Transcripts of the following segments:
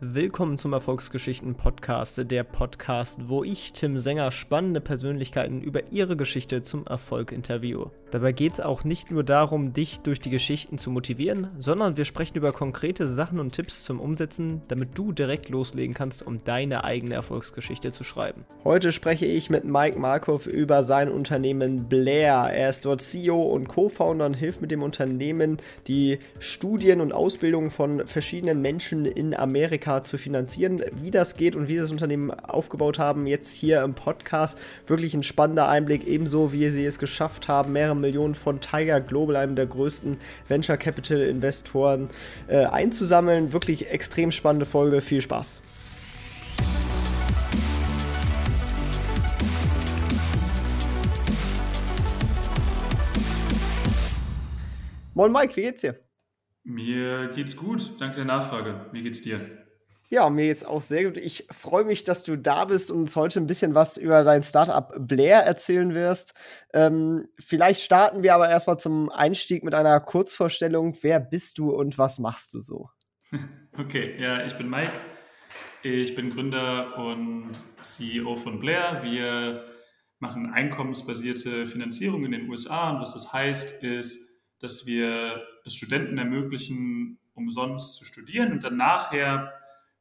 Willkommen zum Erfolgsgeschichten-Podcast, der Podcast, wo ich, Tim Sänger, spannende Persönlichkeiten über ihre Geschichte zum Erfolg interviewe. Dabei geht es auch nicht nur darum, dich durch die Geschichten zu motivieren, sondern wir sprechen über konkrete Sachen und Tipps zum Umsetzen, damit du direkt loslegen kannst, um deine eigene Erfolgsgeschichte zu schreiben. Heute spreche ich mit Mike Markov über sein Unternehmen Blair. Er ist dort CEO und Co-Founder und hilft mit dem Unternehmen, die Studien und Ausbildung von verschiedenen Menschen in Amerika zu finanzieren. Wie das geht und wie sie das Unternehmen aufgebaut haben, jetzt hier im Podcast. Wirklich ein spannender Einblick, ebenso wie sie es geschafft haben, mehrere Millionen von Tiger Global, einem der größten Venture Capital Investoren, einzusammeln. Wirklich extrem spannende Folge. Viel Spaß. Moin Mike, wie geht's dir? Mir geht's gut. Danke der Nachfrage. Wie geht's dir? Ja, mir geht's auch sehr gut. Ich freue mich, dass du da bist und uns heute ein bisschen was über dein Startup Blair erzählen wirst. Vielleicht starten wir aber erstmal zum Einstieg mit einer Kurzvorstellung. Wer bist du und was machst du so? Okay, ja, ich bin Mike. Ich bin Gründer und CEO von Blair. Wir machen einkommensbasierte Finanzierung in den USA. Und was das heißt, ist, dass wir es Studenten ermöglichen, umsonst zu studieren und dann nachher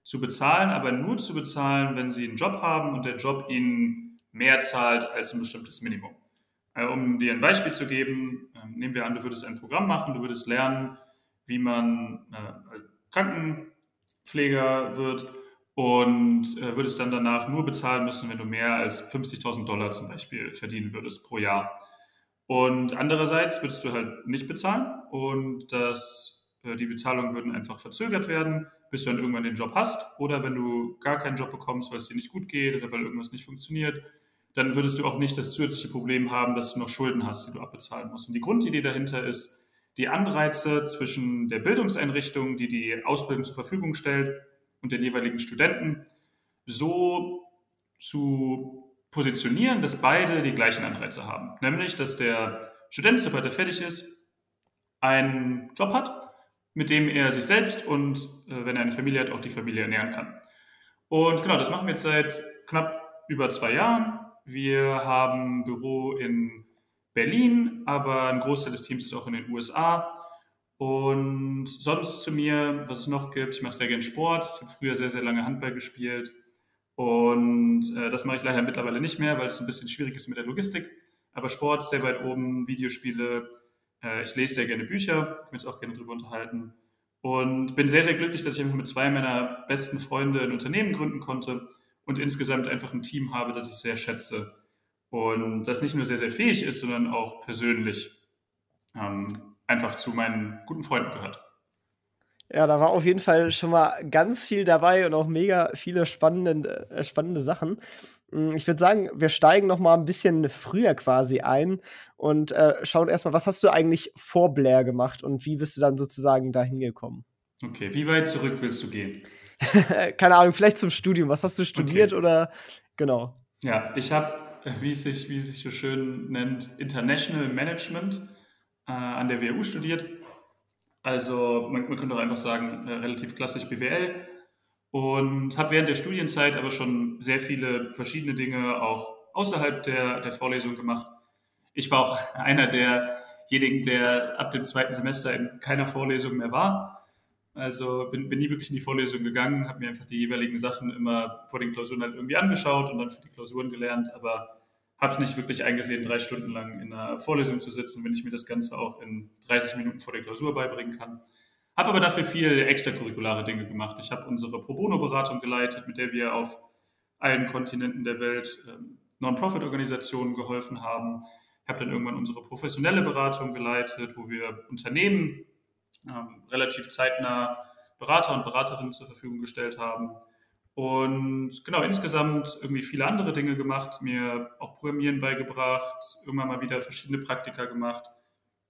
zu bezahlen, aber nur zu bezahlen, wenn sie einen Job haben und der Job ihnen mehr zahlt als ein bestimmtes Minimum. Um dir ein Beispiel zu geben, nehmen wir an, du würdest ein Programm machen, du würdest lernen, wie man Krankenpfleger wird und würdest dann danach nur bezahlen müssen, wenn du mehr als $50.000 zum Beispiel verdienen würdest pro Jahr. Und andererseits würdest du halt nicht bezahlen und die Bezahlungen würden einfach verzögert werden, bis du dann irgendwann den Job hast. Oder wenn du gar keinen Job bekommst, weil es dir nicht gut geht oder weil irgendwas nicht funktioniert, dann würdest du auch nicht das zusätzliche Problem haben, dass du noch Schulden hast, die du abbezahlen musst. Und die Grundidee dahinter ist, die Anreize zwischen der Bildungseinrichtung, die die Ausbildung zur Verfügung stellt, und den jeweiligen Studenten so zu positionieren, dass beide die gleichen Anreize haben. Nämlich, dass der Student, sobald er fertig ist, einen Job hat, mit dem er sich selbst und, wenn er eine Familie hat, auch die Familie ernähren kann. Und genau, das machen wir jetzt seit knapp über 2 Jahren. Wir haben ein Büro in Berlin, aber ein Großteil des Teams ist auch in den USA. Und sonst zu mir, was es noch gibt, ich mache sehr gerne Sport. Ich habe früher sehr, sehr lange Handball gespielt. Und das mache ich leider mittlerweile nicht mehr, weil es ein bisschen schwierig ist mit der Logistik. Aber Sport ist sehr weit oben, Videospiele. Ich lese sehr gerne Bücher, kann mich jetzt auch gerne darüber unterhalten und bin sehr, sehr glücklich, dass ich einfach mit 2 meiner besten Freunde ein Unternehmen gründen konnte und insgesamt einfach ein Team habe, das ich sehr schätze und das nicht nur sehr, sehr fähig ist, sondern auch persönlich einfach zu meinen guten Freunden gehört. Ja, da war auf jeden Fall schon mal ganz viel dabei und auch mega viele spannende Sachen. Ich würde sagen, wir steigen noch mal ein bisschen früher quasi ein und schauen erstmal, was hast du eigentlich vor Blair gemacht und wie bist du dann sozusagen dahin gekommen? Okay, wie weit zurück willst du gehen? Keine Ahnung, vielleicht zum Studium. Was hast du studiert oder genau? Ja, ich habe, wie es sich so schön nennt, International Management an der WHU studiert. Also man könnte auch einfach sagen, relativ klassisch BWL. Und habe während der Studienzeit aber schon sehr viele verschiedene Dinge auch außerhalb der Vorlesung gemacht. Ich war auch einer derjenigen, der ab dem 2. Semester in keiner Vorlesung mehr war. Also bin nie wirklich in die Vorlesung gegangen, habe mir einfach die jeweiligen Sachen immer vor den Klausuren halt irgendwie angeschaut und dann für die Klausuren gelernt, aber habe es nicht wirklich eingesehen, 3 Stunden lang in einer Vorlesung zu sitzen, wenn ich mir das Ganze auch in 30 Minuten vor der Klausur beibringen kann. Habe aber dafür viel extrakurrikulare Dinge gemacht. Ich habe unsere Pro-Bono-Beratung geleitet, mit der wir auf allen Kontinenten der Welt Non-Profit-Organisationen geholfen haben. Ich habe dann irgendwann unsere professionelle Beratung geleitet, wo wir Unternehmen relativ zeitnah Berater und Beraterinnen zur Verfügung gestellt haben. Und genau, insgesamt irgendwie viele andere Dinge gemacht, mir auch Programmieren beigebracht, irgendwann mal wieder verschiedene Praktika gemacht.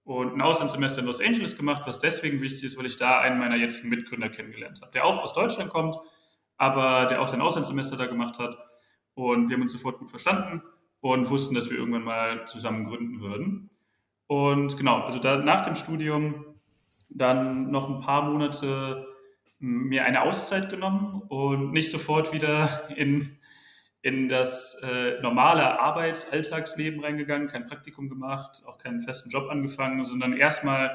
Und ein Auslandssemester in Los Angeles gemacht, was deswegen wichtig ist, weil ich da einen meiner jetzigen Mitgründer kennengelernt habe, der auch aus Deutschland kommt, aber der auch sein Auslandssemester da gemacht hat. Und wir haben uns sofort gut verstanden und wussten, dass wir irgendwann mal zusammen gründen würden. Und genau, also da, nach dem Studium dann noch ein paar Monate mir eine Auszeit genommen und nicht sofort wieder in das normale Arbeitsalltagsleben reingegangen, kein Praktikum gemacht, auch keinen festen Job angefangen, sondern erstmal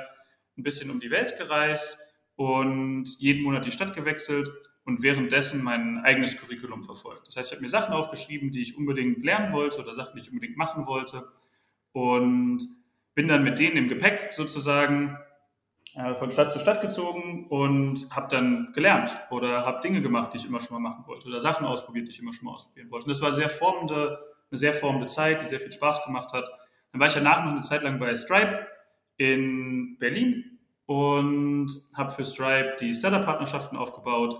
ein bisschen um die Welt gereist und jeden Monat die Stadt gewechselt und währenddessen mein eigenes Curriculum verfolgt. Das heißt, ich habe mir Sachen aufgeschrieben, die ich unbedingt lernen wollte oder Sachen, die ich unbedingt machen wollte und bin dann mit denen im Gepäck sozusagen von Stadt zu Stadt gezogen und habe dann gelernt oder habe Dinge gemacht, die ich immer schon mal machen wollte oder Sachen ausprobiert, die ich immer schon mal ausprobieren wollte. Und das war eine sehr formende Zeit, die sehr viel Spaß gemacht hat. Dann war ich danach noch eine Zeit lang bei Stripe in Berlin und habe für Stripe die Startup-Partnerschaften aufgebaut.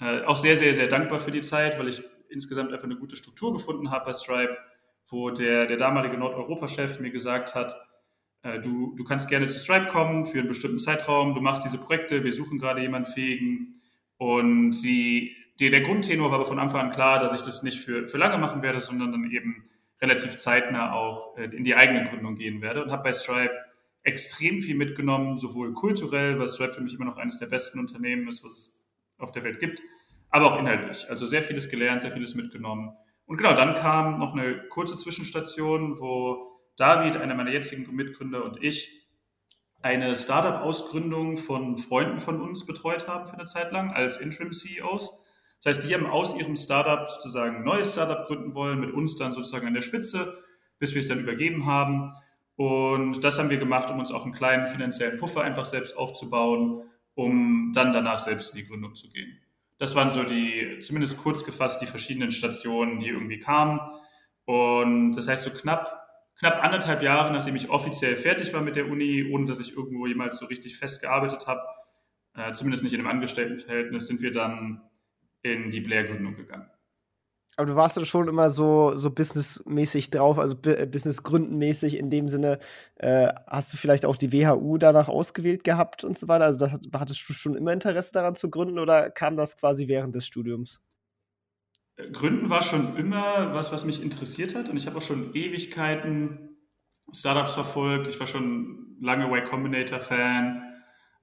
Auch sehr, sehr, sehr dankbar für die Zeit, weil ich insgesamt einfach eine gute Struktur gefunden habe bei Stripe, wo der damalige Nordeuropa-Chef mir gesagt hat, du kannst gerne zu Stripe kommen für einen bestimmten Zeitraum, du machst diese Projekte, wir suchen gerade jemanden Fähigen. Und der Grundtenor war aber von Anfang an klar, dass ich das nicht für lange machen werde, sondern dann eben relativ zeitnah auch in die eigene Gründung gehen werde und habe bei Stripe extrem viel mitgenommen, sowohl kulturell, weil Stripe für mich immer noch eines der besten Unternehmen ist, was es auf der Welt gibt, aber auch inhaltlich. Also sehr vieles gelernt, sehr vieles mitgenommen. Und genau, dann kam noch eine kurze Zwischenstation, wo David, einer meiner jetzigen Mitgründer, und ich eine Startup-Ausgründung von Freunden von uns betreut haben für eine Zeit lang als Interim-CEOs. Das heißt, die haben aus ihrem Startup sozusagen ein neues Startup gründen wollen, mit uns dann sozusagen an der Spitze, bis wir es dann übergeben haben. Und das haben wir gemacht, um uns auch einen kleinen finanziellen Puffer einfach selbst aufzubauen, um dann danach selbst in die Gründung zu gehen. Das waren so die, zumindest kurz gefasst, die verschiedenen Stationen, die irgendwie kamen. Und das heißt, so knapp anderthalb Jahre, nachdem ich offiziell fertig war mit der Uni, ohne dass ich irgendwo jemals so richtig fest gearbeitet habe, zumindest nicht in einem Angestelltenverhältnis, sind wir dann in die Blair-Gründung gegangen. Aber du warst dann schon immer so businessmäßig drauf, also businessgründenmäßig in dem Sinne, hast du vielleicht auch die WHU danach ausgewählt gehabt und so weiter? Also hattest du schon immer Interesse daran zu gründen oder kam das quasi während des Studiums? Gründen war schon immer was mich interessiert hat und ich habe auch schon Ewigkeiten Startups verfolgt. Ich war schon lange Y Combinator-Fan,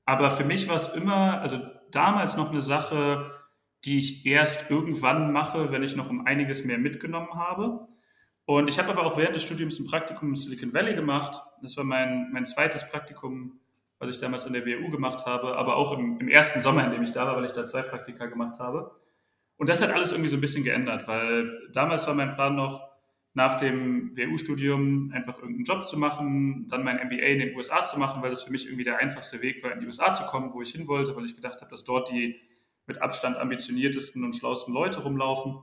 aber für mich war es immer, also damals noch eine Sache, die ich erst irgendwann mache, wenn ich noch um einiges mehr mitgenommen habe. Und ich habe aber auch während des Studiums ein Praktikum im Silicon Valley gemacht. Das war mein zweites Praktikum, was ich damals an der WHU gemacht habe, aber auch im ersten Sommer, in dem ich da war, weil ich da 2 Praktika gemacht habe. Und das hat alles irgendwie so ein bisschen geändert, weil damals war mein Plan noch, nach dem WU-Studium einfach irgendeinen Job zu machen, dann mein MBA in den USA zu machen, weil das für mich irgendwie der einfachste Weg war, in die USA zu kommen, wo ich hin wollte, weil ich gedacht habe, dass dort die mit Abstand ambitioniertesten und schlauesten Leute rumlaufen.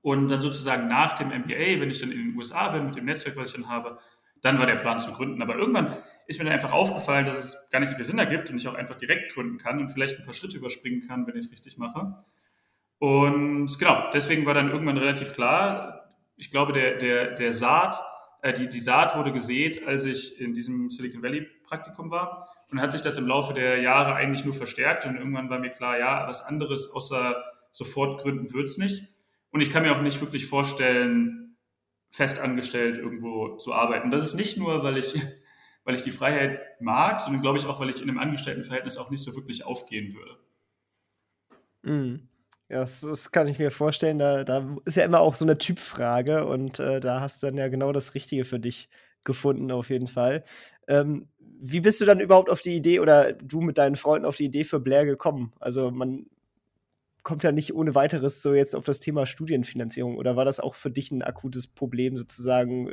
Und dann sozusagen nach dem MBA, wenn ich dann in den USA bin, mit dem Netzwerk, was ich dann habe, dann war der Plan zu gründen. Aber irgendwann ist mir dann einfach aufgefallen, dass es gar nicht so viel Sinn ergibt und ich auch einfach direkt gründen kann und vielleicht ein paar Schritte überspringen kann, wenn ich es richtig mache. Und genau, deswegen war dann irgendwann relativ klar, ich glaube, die Saat wurde gesät, als ich in diesem Silicon Valley Praktikum war. Und dann hat sich das im Laufe der Jahre eigentlich nur verstärkt. Und irgendwann war mir klar, ja, was anderes außer sofort gründen wird's nicht. Und ich kann mir auch nicht wirklich vorstellen, fest angestellt irgendwo zu arbeiten. Das ist nicht nur, weil ich die Freiheit mag, sondern glaube ich auch, weil ich in einem Angestelltenverhältnis auch nicht so wirklich aufgehen würde. Mhm. Ja, das kann ich mir vorstellen, da ist ja immer auch so eine Typfrage und da hast du dann ja genau das Richtige für dich gefunden auf jeden Fall. Wie bist du dann überhaupt auf die Idee oder du mit deinen Freunden auf die Idee für Blair gekommen? Also man kommt ja nicht ohne weiteres so jetzt auf das Thema Studienfinanzierung oder war das auch für dich ein akutes Problem sozusagen,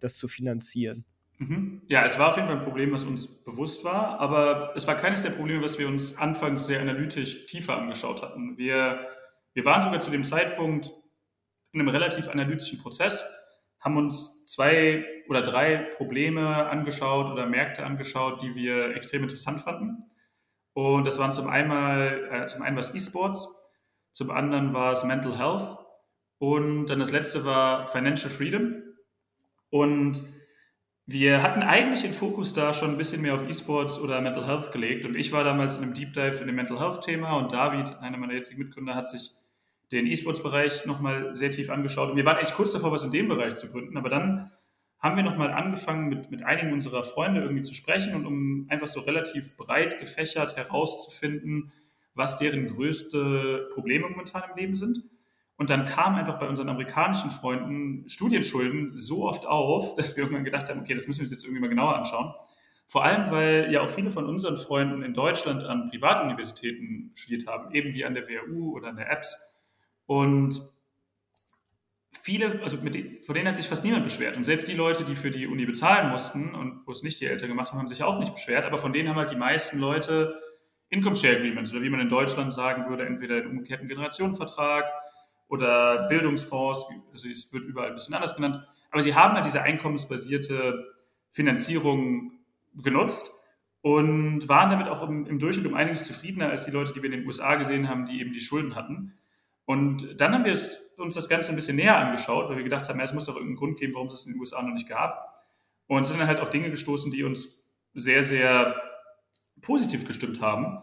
das zu finanzieren? Mhm. Ja, es war auf jeden Fall ein Problem, was uns bewusst war, aber es war keines der Probleme, was wir uns anfangs sehr analytisch tiefer angeschaut hatten. Wir waren sogar zu dem Zeitpunkt in einem relativ analytischen Prozess, haben uns 2 oder 3 Probleme angeschaut oder Märkte angeschaut, die wir extrem interessant fanden. Und das waren zum einen war es E-Sports, zum anderen war es Mental Health und dann das letzte war Financial Freedom. Und wir hatten eigentlich den Fokus da schon ein bisschen mehr auf E-Sports oder Mental Health gelegt und ich war damals in einem Deep Dive in dem Mental Health-Thema und David, einer meiner jetzigen Mitgründer, hat sich den E-Sports-Bereich nochmal sehr tief angeschaut und wir waren eigentlich kurz davor, was in dem Bereich zu gründen, aber dann haben wir nochmal angefangen, mit einigen unserer Freunde irgendwie zu sprechen und um einfach so relativ breit gefächert herauszufinden, was deren größte Probleme momentan im Leben sind. Und dann kamen einfach bei unseren amerikanischen Freunden Studienschulden so oft auf, dass wir irgendwann gedacht haben, okay, das müssen wir uns jetzt irgendwie mal genauer anschauen. Vor allem, weil ja auch viele von unseren Freunden in Deutschland an Privatuniversitäten studiert haben, eben wie an der WHU oder an der EBS. Und viele, also von denen hat sich fast niemand beschwert. Und selbst die Leute, die für die Uni bezahlen mussten und wo es nicht die Eltern gemacht haben, haben sich auch nicht beschwert. Aber von denen haben halt die meisten Leute Income Share Agreements oder wie man in Deutschland sagen würde, entweder den umgekehrten Generationenvertrag oder Bildungsfonds, also es wird überall ein bisschen anders genannt. Aber sie haben halt diese einkommensbasierte Finanzierung genutzt und waren damit auch im Durchschnitt um einiges zufriedener als die Leute, die wir in den USA gesehen haben, die eben die Schulden hatten. Und dann haben wir uns das Ganze ein bisschen näher angeschaut, weil wir gedacht haben, es muss doch irgendeinen Grund geben, warum es das in den USA noch nicht gab. Und sind dann halt auf Dinge gestoßen, die uns sehr, sehr positiv gestimmt haben,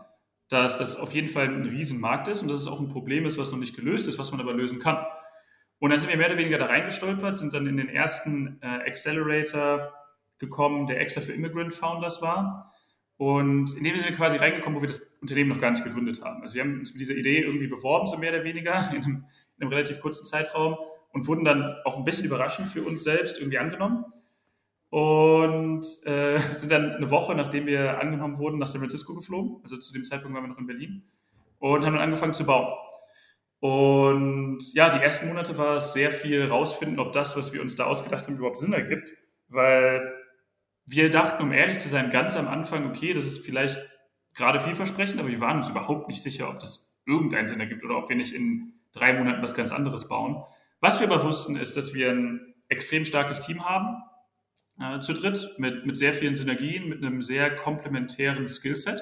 dass das auf jeden Fall ein Riesenmarkt ist und dass es auch ein Problem ist, was noch nicht gelöst ist, was man aber lösen kann. Und dann sind wir mehr oder weniger da reingestolpert, sind dann in den ersten Accelerator gekommen, der extra für Immigrant Founders war. Und in dem sind wir quasi reingekommen, wo wir das Unternehmen noch gar nicht gegründet haben. Also wir haben uns mit dieser Idee irgendwie beworben, so mehr oder weniger, in einem relativ kurzen Zeitraum und wurden dann auch ein bisschen überraschend für uns selbst irgendwie angenommen. Und sind dann eine Woche, nachdem wir angenommen wurden, nach San Francisco geflogen. Also zu dem Zeitpunkt waren wir noch in Berlin und haben dann angefangen zu bauen. Und ja, die ersten Monate war es sehr viel rausfinden, ob das, was wir uns da ausgedacht haben, überhaupt Sinn ergibt, weil wir dachten, um ehrlich zu sein, ganz am Anfang, okay, das ist vielleicht gerade vielversprechend, aber wir waren uns überhaupt nicht sicher, ob das irgendeinen Sinn ergibt oder ob wir nicht in 3 Monaten was ganz anderes bauen. Was wir aber wussten, ist, dass wir ein extrem starkes Team haben, zu dritt, mit sehr vielen Synergien, mit einem sehr komplementären Skillset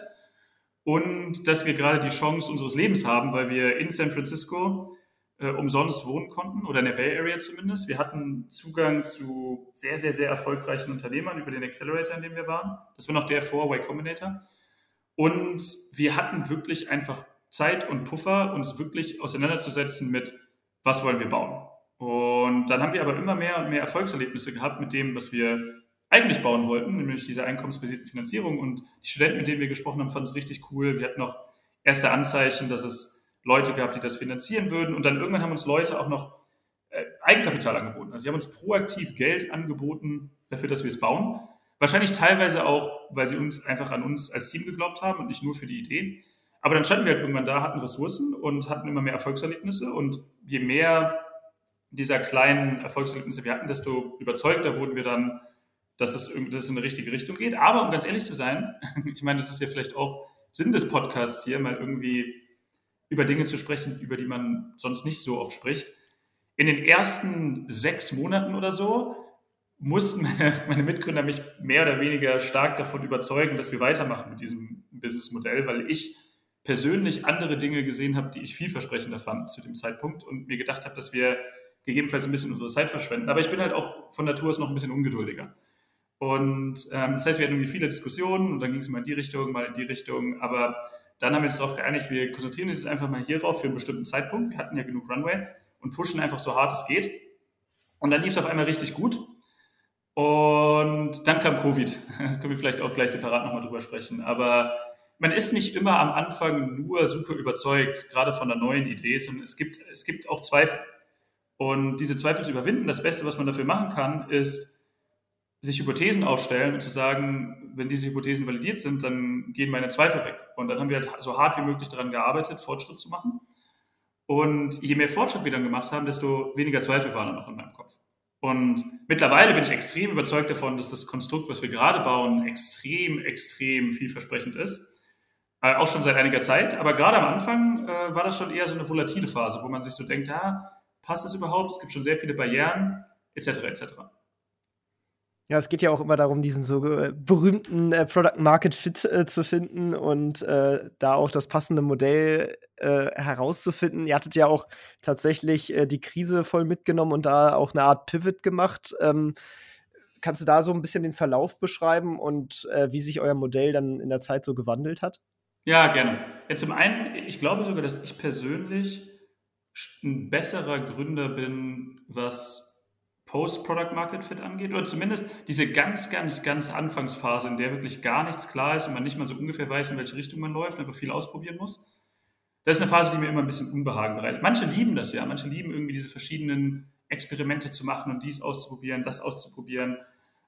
und dass wir gerade die Chance unseres Lebens haben, weil wir in San Francisco umsonst wohnen konnten oder in der Bay Area zumindest. Wir hatten Zugang zu sehr, sehr, sehr erfolgreichen Unternehmern über den Accelerator, in dem wir waren. Das war noch der vor Y Combinator. Und wir hatten wirklich einfach Zeit und Puffer, uns wirklich auseinanderzusetzen mit, was wollen wir bauen. Und dann haben wir aber immer mehr und mehr Erfolgserlebnisse gehabt mit dem, was wir eigentlich bauen wollten, nämlich diese einkommensbasierten Finanzierung. Und die Studenten, mit denen wir gesprochen haben, fanden es richtig cool. Wir hatten noch erste Anzeichen, dass es Leute gehabt, die das finanzieren würden. Und dann irgendwann haben uns Leute auch noch Eigenkapital angeboten. Also sie haben uns proaktiv Geld angeboten dafür, dass wir es bauen. Wahrscheinlich teilweise auch, weil sie uns einfach an uns als Team geglaubt haben und nicht nur für die Idee. Aber dann standen wir halt irgendwann da, hatten Ressourcen und hatten immer mehr Erfolgserlebnisse. Und je mehr dieser kleinen Erfolgserlebnisse wir hatten, desto überzeugter wurden wir dann, dass es in die richtige Richtung geht. Aber um ganz ehrlich zu sein, ich meine, das ist ja vielleicht auch Sinn des Podcasts hier, mal irgendwie über Dinge zu sprechen, über die man sonst nicht so oft spricht. In den ersten 6 Monaten oder so mussten meine Mitgründer mich mehr oder weniger stark davon überzeugen, dass wir weitermachen mit diesem Businessmodell, weil ich persönlich andere Dinge gesehen habe, die ich vielversprechender fand zu dem Zeitpunkt und mir gedacht habe, dass wir gegebenenfalls ein bisschen unsere Zeit verschwenden. Aber ich bin halt auch von Natur aus noch ein bisschen ungeduldiger. Und das heißt, wir hatten irgendwie viele Diskussionen und dann ging es mal in die Richtung, mal in die Richtung, aber dann haben wir uns darauf geeinigt, wir konzentrieren uns jetzt einfach mal hierauf für einen bestimmten Zeitpunkt. Wir hatten ja genug Runway und pushen einfach so hart es geht. Und dann lief es auf einmal richtig gut. Und dann kam Covid. Das können wir vielleicht auch gleich separat nochmal drüber sprechen. Aber man ist nicht immer am Anfang nur super überzeugt, gerade von der neuen Idee, sondern es gibt auch Zweifel. Und diese Zweifel zu überwinden, das Beste, was man dafür machen kann, ist, sich Hypothesen aufstellen und zu sagen, wenn diese Hypothesen validiert sind, dann gehen meine Zweifel weg. Und dann haben wir halt so hart wie möglich daran gearbeitet, Fortschritt zu machen. Und je mehr Fortschritt wir dann gemacht haben, desto weniger Zweifel waren dann noch in meinem Kopf. Und mittlerweile bin ich extrem überzeugt davon, dass das Konstrukt, was wir gerade bauen, extrem, extrem vielversprechend ist. Auch schon seit einiger Zeit. Aber gerade am Anfang war das schon eher so eine volatile Phase, wo man sich so denkt, passt das überhaupt? Es gibt schon sehr viele Barrieren, etc., etc. Ja, es geht ja auch immer darum, diesen so berühmten Product-Market-Fit zu finden und da auch das passende Modell herauszufinden. Ihr hattet ja auch tatsächlich die Krise voll mitgenommen und da auch eine Art Pivot gemacht. Kannst du da so ein bisschen den Verlauf beschreiben und wie sich euer Modell dann in der Zeit so gewandelt hat? Ja, gerne. Jetzt zum einen, ich glaube sogar, dass ich persönlich ein besserer Gründer bin, was Post-Product-Market-Fit angeht oder zumindest diese ganz, ganz, ganz Anfangsphase, in der wirklich gar nichts klar ist und man nicht mal so ungefähr weiß, in welche Richtung man läuft, einfach viel ausprobieren muss. Das ist eine Phase, die mir immer ein bisschen Unbehagen bereitet. Manche lieben das ja, manche lieben irgendwie diese verschiedenen Experimente zu machen und dies auszuprobieren, das auszuprobieren.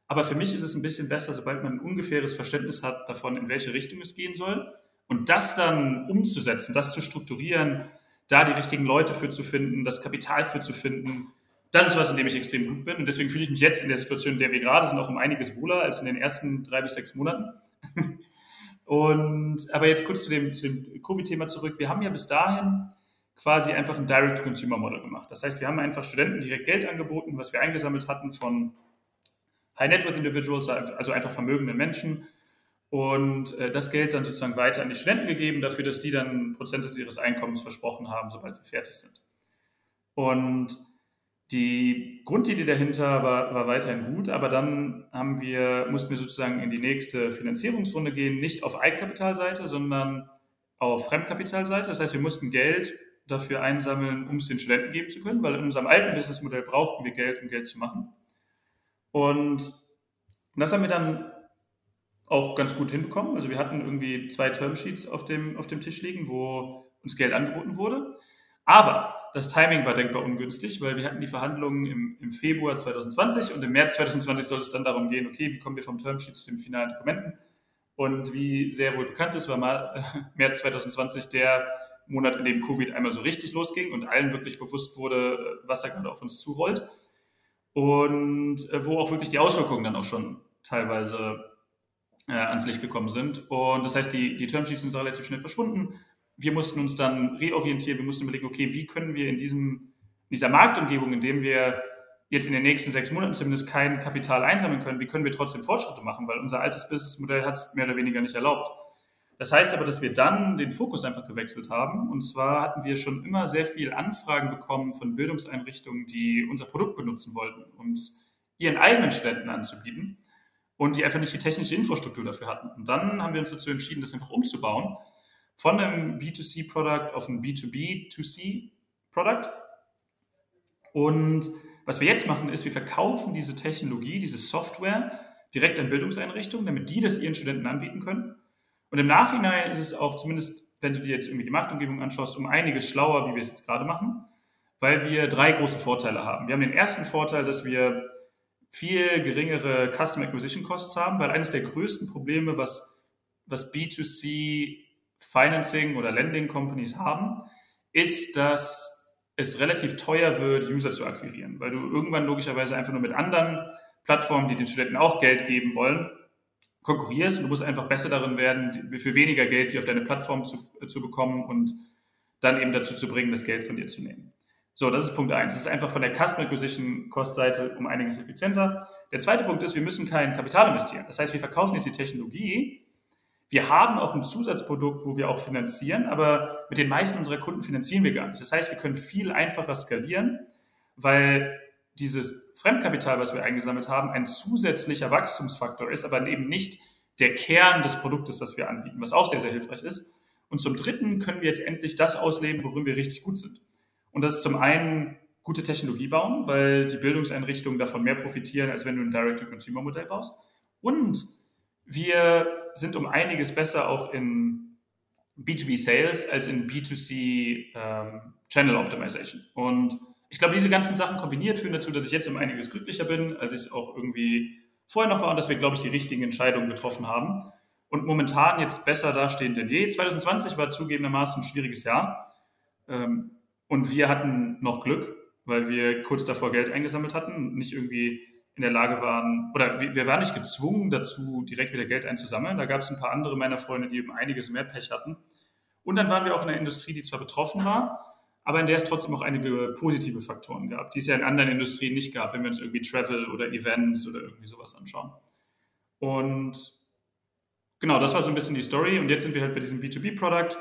Aber für mich ist es ein bisschen besser, sobald man ein ungefähres Verständnis hat davon, in welche Richtung es gehen soll. Und das dann umzusetzen, das zu strukturieren, da die richtigen Leute für zu finden, das Kapital für zu finden, das ist was, in dem ich extrem gut bin. Und deswegen fühle ich mich jetzt in der Situation, in der wir gerade sind, auch um einiges wohler als in den ersten 3 bis 6 Monaten. Und, aber jetzt kurz zu dem Covid-Thema zurück. Wir haben ja bis dahin quasi einfach ein Direct-to-Consumer-Model gemacht. Das heißt, wir haben einfach Studenten direkt Geld angeboten, was wir eingesammelt hatten von High-Net-Worth-Individuals, also einfach vermögenden Menschen. Und das Geld dann sozusagen weiter an die Studenten gegeben, dafür, dass die dann einen Prozentsatz ihres Einkommens versprochen haben, sobald sie fertig sind. Und die Grundidee dahinter war weiterhin gut, aber dann mussten wir sozusagen in die nächste Finanzierungsrunde gehen, nicht auf Eigenkapitalseite, sondern auf Fremdkapitalseite. Das heißt, wir mussten Geld dafür einsammeln, um es den Studenten geben zu können, weil in unserem alten Businessmodell brauchten wir Geld, um Geld zu machen. Und das haben wir dann auch ganz gut hinbekommen. Also wir hatten irgendwie 2 Termsheets auf dem Tisch liegen, wo uns Geld angeboten wurde. Aber das Timing war denkbar ungünstig, weil wir hatten die Verhandlungen im Februar 2020 und im März 2020 soll es dann darum gehen, okay, wie kommen wir vom Termsheet zu den finalen Dokumenten? Und wie sehr wohl bekannt ist, war März 2020 der Monat, in dem Covid einmal so richtig losging und allen wirklich bewusst wurde, was da gerade auf uns zurollt. Und wo auch wirklich die Auswirkungen dann auch schon teilweise ans Licht gekommen sind. Und das heißt, die Termsheets sind relativ schnell verschwunden. Wir mussten uns dann reorientieren, wir mussten überlegen, okay, wie können wir in dieser Marktumgebung, in dem wir jetzt in den nächsten 6 Monaten zumindest kein Kapital einsammeln können, wie können wir trotzdem Fortschritte machen, weil unser altes Businessmodell hat es mehr oder weniger nicht erlaubt. Das heißt aber, dass wir dann den Fokus einfach gewechselt haben. Und zwar hatten wir schon immer sehr viel Anfragen bekommen von Bildungseinrichtungen, die unser Produkt benutzen wollten, um es ihren eigenen Studenten anzubieten und die einfach nicht die technische Infrastruktur dafür hatten. Und dann haben wir uns dazu entschieden, das einfach umzubauen, von einem B2C-Produkt auf ein B2B2C-Produkt. Und was wir jetzt machen, ist, wir verkaufen diese Technologie, diese Software direkt an Bildungseinrichtungen, damit die das ihren Studenten anbieten können. Und im Nachhinein ist es auch, zumindest wenn du dir jetzt irgendwie die Marktumgebung anschaust, um einiges schlauer, wie wir es jetzt gerade machen, weil wir 3 große Vorteile haben. Wir haben den ersten Vorteil, dass wir viel geringere Customer Acquisition Costs haben, weil eines der größten Probleme, was B2C Financing oder Lending Companies haben, ist, dass es relativ teuer wird, User zu akquirieren, weil du irgendwann logischerweise einfach nur mit anderen Plattformen, die den Studenten auch Geld geben wollen, konkurrierst und du musst einfach besser darin werden, für weniger Geld die auf deine Plattform zu bekommen und dann eben dazu zu bringen, das Geld von dir zu nehmen. So, das ist Punkt 1. Das ist einfach von der Customer Acquisition Cost Seite um einiges effizienter. Der zweite Punkt ist, wir müssen kein Kapital investieren. Das heißt, wir verkaufen jetzt die Technologie. Wir haben auch ein Zusatzprodukt, wo wir auch finanzieren, aber mit den meisten unserer Kunden finanzieren wir gar nicht. Das heißt, wir können viel einfacher skalieren, weil dieses Fremdkapital, was wir eingesammelt haben, ein zusätzlicher Wachstumsfaktor ist, aber eben nicht der Kern des Produktes, was wir anbieten, was auch sehr, sehr hilfreich ist. Und zum Dritten können wir jetzt endlich das ausleben, worin wir richtig gut sind. Und das ist zum einen gute Technologie bauen, weil die Bildungseinrichtungen davon mehr profitieren, als wenn du ein Direct-to-Consumer-Modell baust. Und wir sind um einiges besser auch in B2B-Sales als in B2C-Channel-Optimization. Und ich glaube, diese ganzen Sachen kombiniert führen dazu, dass ich jetzt um einiges glücklicher bin, als ich auch irgendwie vorher noch war und dass wir, glaube ich, die richtigen Entscheidungen getroffen haben. Und momentan jetzt besser dastehen denn je. 2020 war zugegebenermaßen ein schwieriges Jahr. Und wir hatten noch Glück, weil wir kurz davor Geld eingesammelt hatten und nicht irgendwie in der Lage waren, oder wir waren nicht gezwungen dazu, direkt wieder Geld einzusammeln. Da gab es ein paar andere meiner Freunde, die eben einiges mehr Pech hatten. Und dann waren wir auch in einer Industrie, die zwar betroffen war, aber in der es trotzdem auch einige positive Faktoren gab, die es ja in anderen Industrien nicht gab, wenn wir uns irgendwie Travel oder Events oder irgendwie sowas anschauen. Und genau, das war so ein bisschen die Story. Und jetzt sind wir halt bei diesem B2B-Produkt,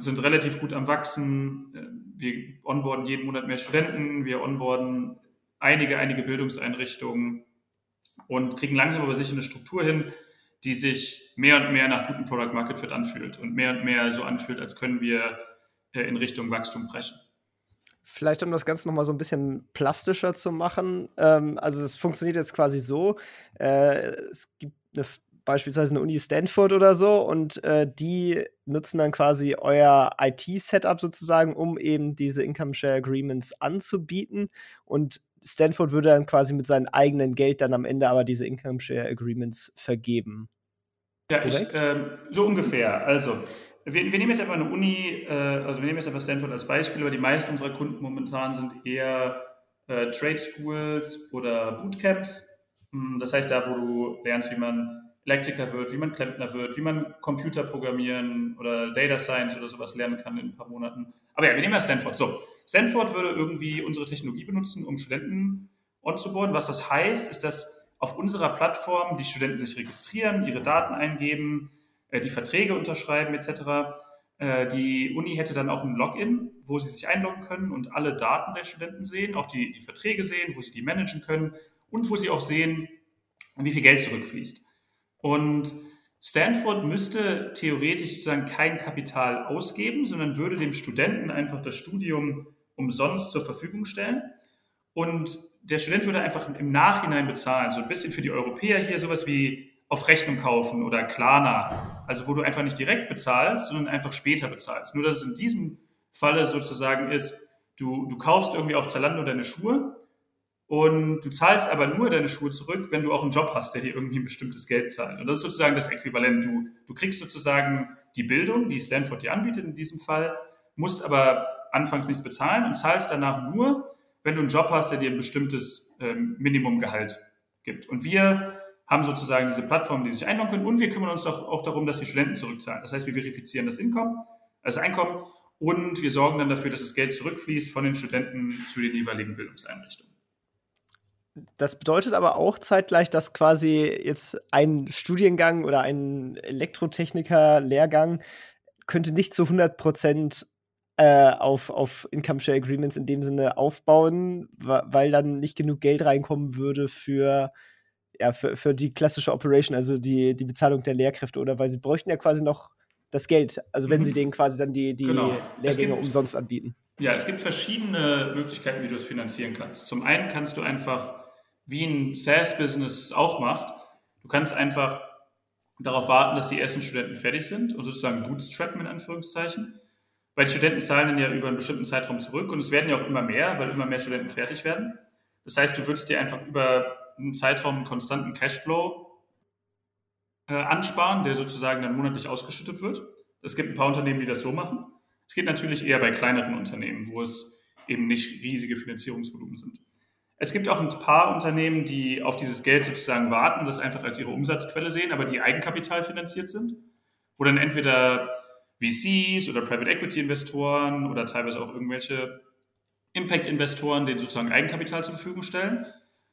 sind relativ gut am Wachsen. Wir onboarden jeden Monat mehr Studenten, wir onboarden einige Bildungseinrichtungen und kriegen langsam aber sicher eine Struktur hin, die sich mehr und mehr nach gutem Product Market Fit anfühlt und mehr so anfühlt, als können wir in Richtung Wachstum brechen. Vielleicht, um das Ganze nochmal so ein bisschen plastischer zu machen, also es funktioniert jetzt quasi so, es gibt eine beispielsweise eine Uni Stanford oder so, und die nutzen dann quasi euer IT-Setup sozusagen, um eben diese Income-Share-Agreements anzubieten, und Stanford würde dann quasi mit seinem eigenen Geld dann am Ende aber diese Income-Share-Agreements vergeben. Ja, so ungefähr. Also, wir nehmen jetzt einfach eine Uni, also wir nehmen jetzt einfach Stanford als Beispiel, aber die meisten unserer Kunden momentan sind eher Trade Schools oder Bootcamps. Das heißt, da, wo du lernst, wie man Elektriker wird, wie man Klempner wird, wie man Computer programmieren oder Data Science oder sowas lernen kann in ein paar Monaten. Aber ja, wir nehmen ja Stanford. So, Stanford würde irgendwie unsere Technologie benutzen, um Studenten onzuboarden. Was das heißt, ist, dass auf unserer Plattform die Studenten sich registrieren, ihre Daten eingeben, die Verträge unterschreiben etc. Die Uni hätte dann auch ein Login, wo sie sich einloggen können und alle Daten der Studenten sehen, auch die Verträge sehen, wo sie die managen können und wo sie auch sehen, wie viel Geld zurückfließt. Und Stanford müsste theoretisch sozusagen kein Kapital ausgeben, sondern würde dem Studenten einfach das Studium umsonst zur Verfügung stellen. Und der Student würde einfach im Nachhinein bezahlen, so ein bisschen für die Europäer hier sowas wie auf Rechnung kaufen oder Klarna, also wo du einfach nicht direkt bezahlst, sondern einfach später bezahlst. Nur, dass es in diesem Falle sozusagen ist, du kaufst irgendwie auf Zalando deine Schuhe und du zahlst aber nur deine Schuhe zurück, wenn du auch einen Job hast, der dir irgendwie ein bestimmtes Geld zahlt. Und das ist sozusagen das Äquivalent. Du kriegst sozusagen die Bildung, die Stanford dir anbietet in diesem Fall, musst aber anfangs nichts bezahlen und zahlst danach nur, wenn du einen Job hast, der dir ein bestimmtes Minimumgehalt gibt. Und wir haben sozusagen diese Plattformen, die sich einloggen können, und wir kümmern uns auch darum, dass die Studenten zurückzahlen. Das heißt, wir verifizieren das Einkommen, und wir sorgen dann dafür, dass das Geld zurückfließt von den Studenten zu den jeweiligen Bildungseinrichtungen. Das bedeutet aber auch zeitgleich, dass quasi jetzt ein Studiengang oder ein Elektrotechniker-Lehrgang könnte nicht zu 100% auf Income-Share-Agreements in dem Sinne aufbauen, weil dann nicht genug Geld reinkommen würde für die klassische Operation, also die Bezahlung der Lehrkräfte, oder weil sie bräuchten ja quasi noch das Geld, also wenn sie denen quasi dann die genau. Lehrgänge umsonst anbieten. Ja, es gibt verschiedene Möglichkeiten, wie du es finanzieren kannst. Zum einen kannst du einfach, wie ein SaaS-Business auch macht, du kannst einfach darauf warten, dass die ersten Studenten fertig sind und sozusagen bootstrappen in Anführungszeichen, weil die Studenten zahlen dann ja über einen bestimmten Zeitraum zurück, und es werden ja auch immer mehr, weil immer mehr Studenten fertig werden. Das heißt, du würdest dir einfach über einen Zeitraum einen konstanten Cashflow ansparen, der sozusagen dann monatlich ausgeschüttet wird. Es gibt ein paar Unternehmen, die das so machen. Es geht natürlich eher bei kleineren Unternehmen, wo es eben nicht riesige Finanzierungsvolumen sind. Es gibt auch ein paar Unternehmen, die auf dieses Geld sozusagen warten und das einfach als ihre Umsatzquelle sehen, aber die eigenkapitalfinanziert sind, wo dann entweder VCs oder Private Equity Investoren oder teilweise auch irgendwelche Impact Investoren denen sozusagen Eigenkapital zur Verfügung stellen,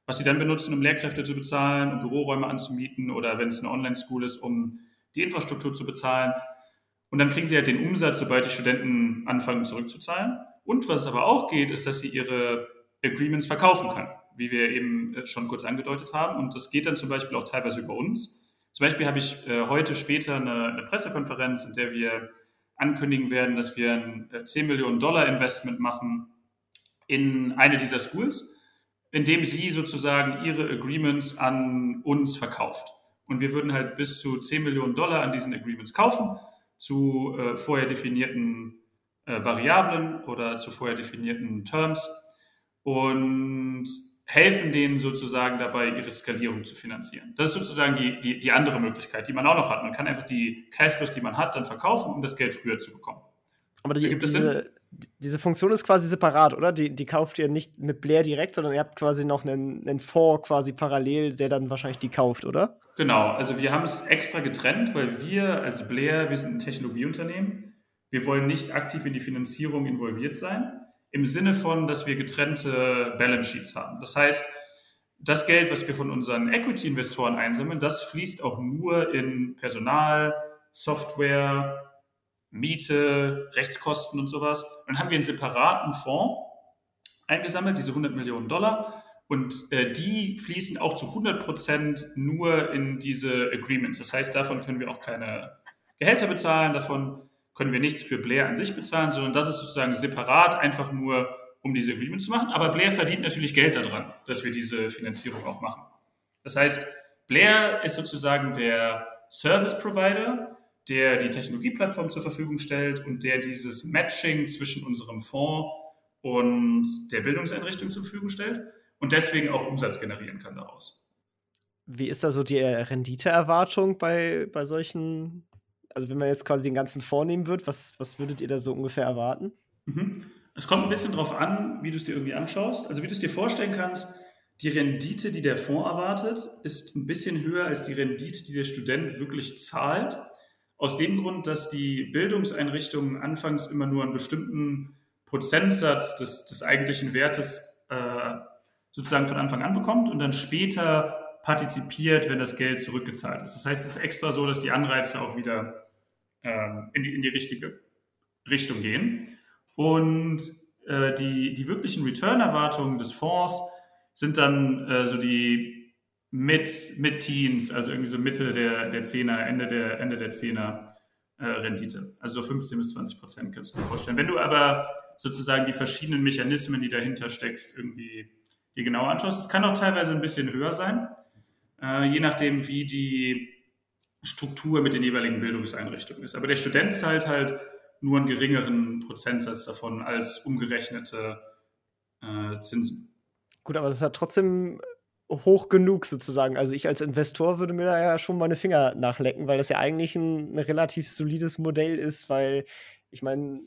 was sie dann benutzen, um Lehrkräfte zu bezahlen, um Büroräume anzumieten, oder wenn es eine Online-School ist, um die Infrastruktur zu bezahlen. Und dann kriegen sie halt den Umsatz, sobald die Studenten anfangen zurückzuzahlen. Und was es aber auch geht, ist, dass sie ihre Agreements verkaufen können, wie wir eben schon kurz angedeutet haben. Und das geht dann zum Beispiel auch teilweise über uns. Zum Beispiel habe ich heute später eine Pressekonferenz, in der wir ankündigen werden, dass wir ein $10 Millionen Investment machen in eine dieser Schools, indem sie sozusagen ihre Agreements an uns verkauft. Und wir würden halt bis zu $10 Millionen an diesen Agreements kaufen, zu vorher definierten Variablen oder zu vorher definierten Terms, und helfen denen sozusagen dabei, ihre Skalierung zu finanzieren. Das ist sozusagen die andere Möglichkeit, die man auch noch hat. Man kann einfach die Cashflows, die man hat, dann verkaufen, um das Geld früher zu bekommen. Aber gibt es Sinn? Diese Funktion ist quasi separat, oder? Die kauft ihr nicht mit Blair direkt, sondern ihr habt quasi noch einen Fonds quasi parallel, der dann wahrscheinlich die kauft, oder? Genau, also wir haben es extra getrennt, weil wir als Blair, wir sind ein Technologieunternehmen, wir wollen nicht aktiv in die Finanzierung involviert sein, im Sinne von, dass wir getrennte Balance Sheets haben. Das heißt, das Geld, was wir von unseren Equity-Investoren einsammeln, das fließt auch nur in Personal, Software, Miete, Rechtskosten und sowas. Und dann haben wir einen separaten Fonds eingesammelt, diese $100 Millionen. Und die fließen auch zu 100% nur in diese Agreements. Das heißt, davon können wir auch keine Gehälter bezahlen, davon können wir nichts für Blair an sich bezahlen, sondern das ist sozusagen separat, einfach nur, um diese Agreements zu machen. Aber Blair verdient natürlich Geld daran, dass wir diese Finanzierung auch machen. Das heißt, Blair ist sozusagen der Service-Provider, der die Technologieplattform zur Verfügung stellt und der dieses Matching zwischen unserem Fonds und der Bildungseinrichtung zur Verfügung stellt und deswegen auch Umsatz generieren kann daraus. Wie ist da so die Renditeerwartung bei solchen, also wenn man jetzt quasi den ganzen Fonds nehmen wird, was würdet ihr da so ungefähr erwarten? Es kommt ein bisschen drauf an, wie du es dir irgendwie anschaust. Also wie du es dir vorstellen kannst, die Rendite, die der Fonds erwartet, ist ein bisschen höher als die Rendite, die der Student wirklich zahlt. Aus dem Grund, dass die Bildungseinrichtungen anfangs immer nur einen bestimmten Prozentsatz des eigentlichen Wertes sozusagen von Anfang an bekommt und dann später partizipiert, wenn das Geld zurückgezahlt ist. Das heißt, es ist extra so, dass die Anreize auch wieder in die richtige Richtung gehen. Und die wirklichen Return-Erwartungen des Fonds sind dann so die Mid-Teens, also irgendwie so Mitte der Zehner, Ende der Zehner Rendite. Also so 15-20% kannst du dir vorstellen. Wenn du aber sozusagen die verschiedenen Mechanismen, die dahinter steckst, irgendwie dir genau anschaust, es kann auch teilweise ein bisschen höher sein, je nachdem, wie die Struktur mit den jeweiligen Bildungseinrichtungen ist. Aber der Student zahlt halt nur einen geringeren Prozentsatz davon als umgerechnete Zinsen. Gut, aber das ist ja trotzdem hoch genug sozusagen. Also ich als Investor würde mir da ja schon meine Finger nachlecken, weil das ja eigentlich ein relativ solides Modell ist, weil ich meine,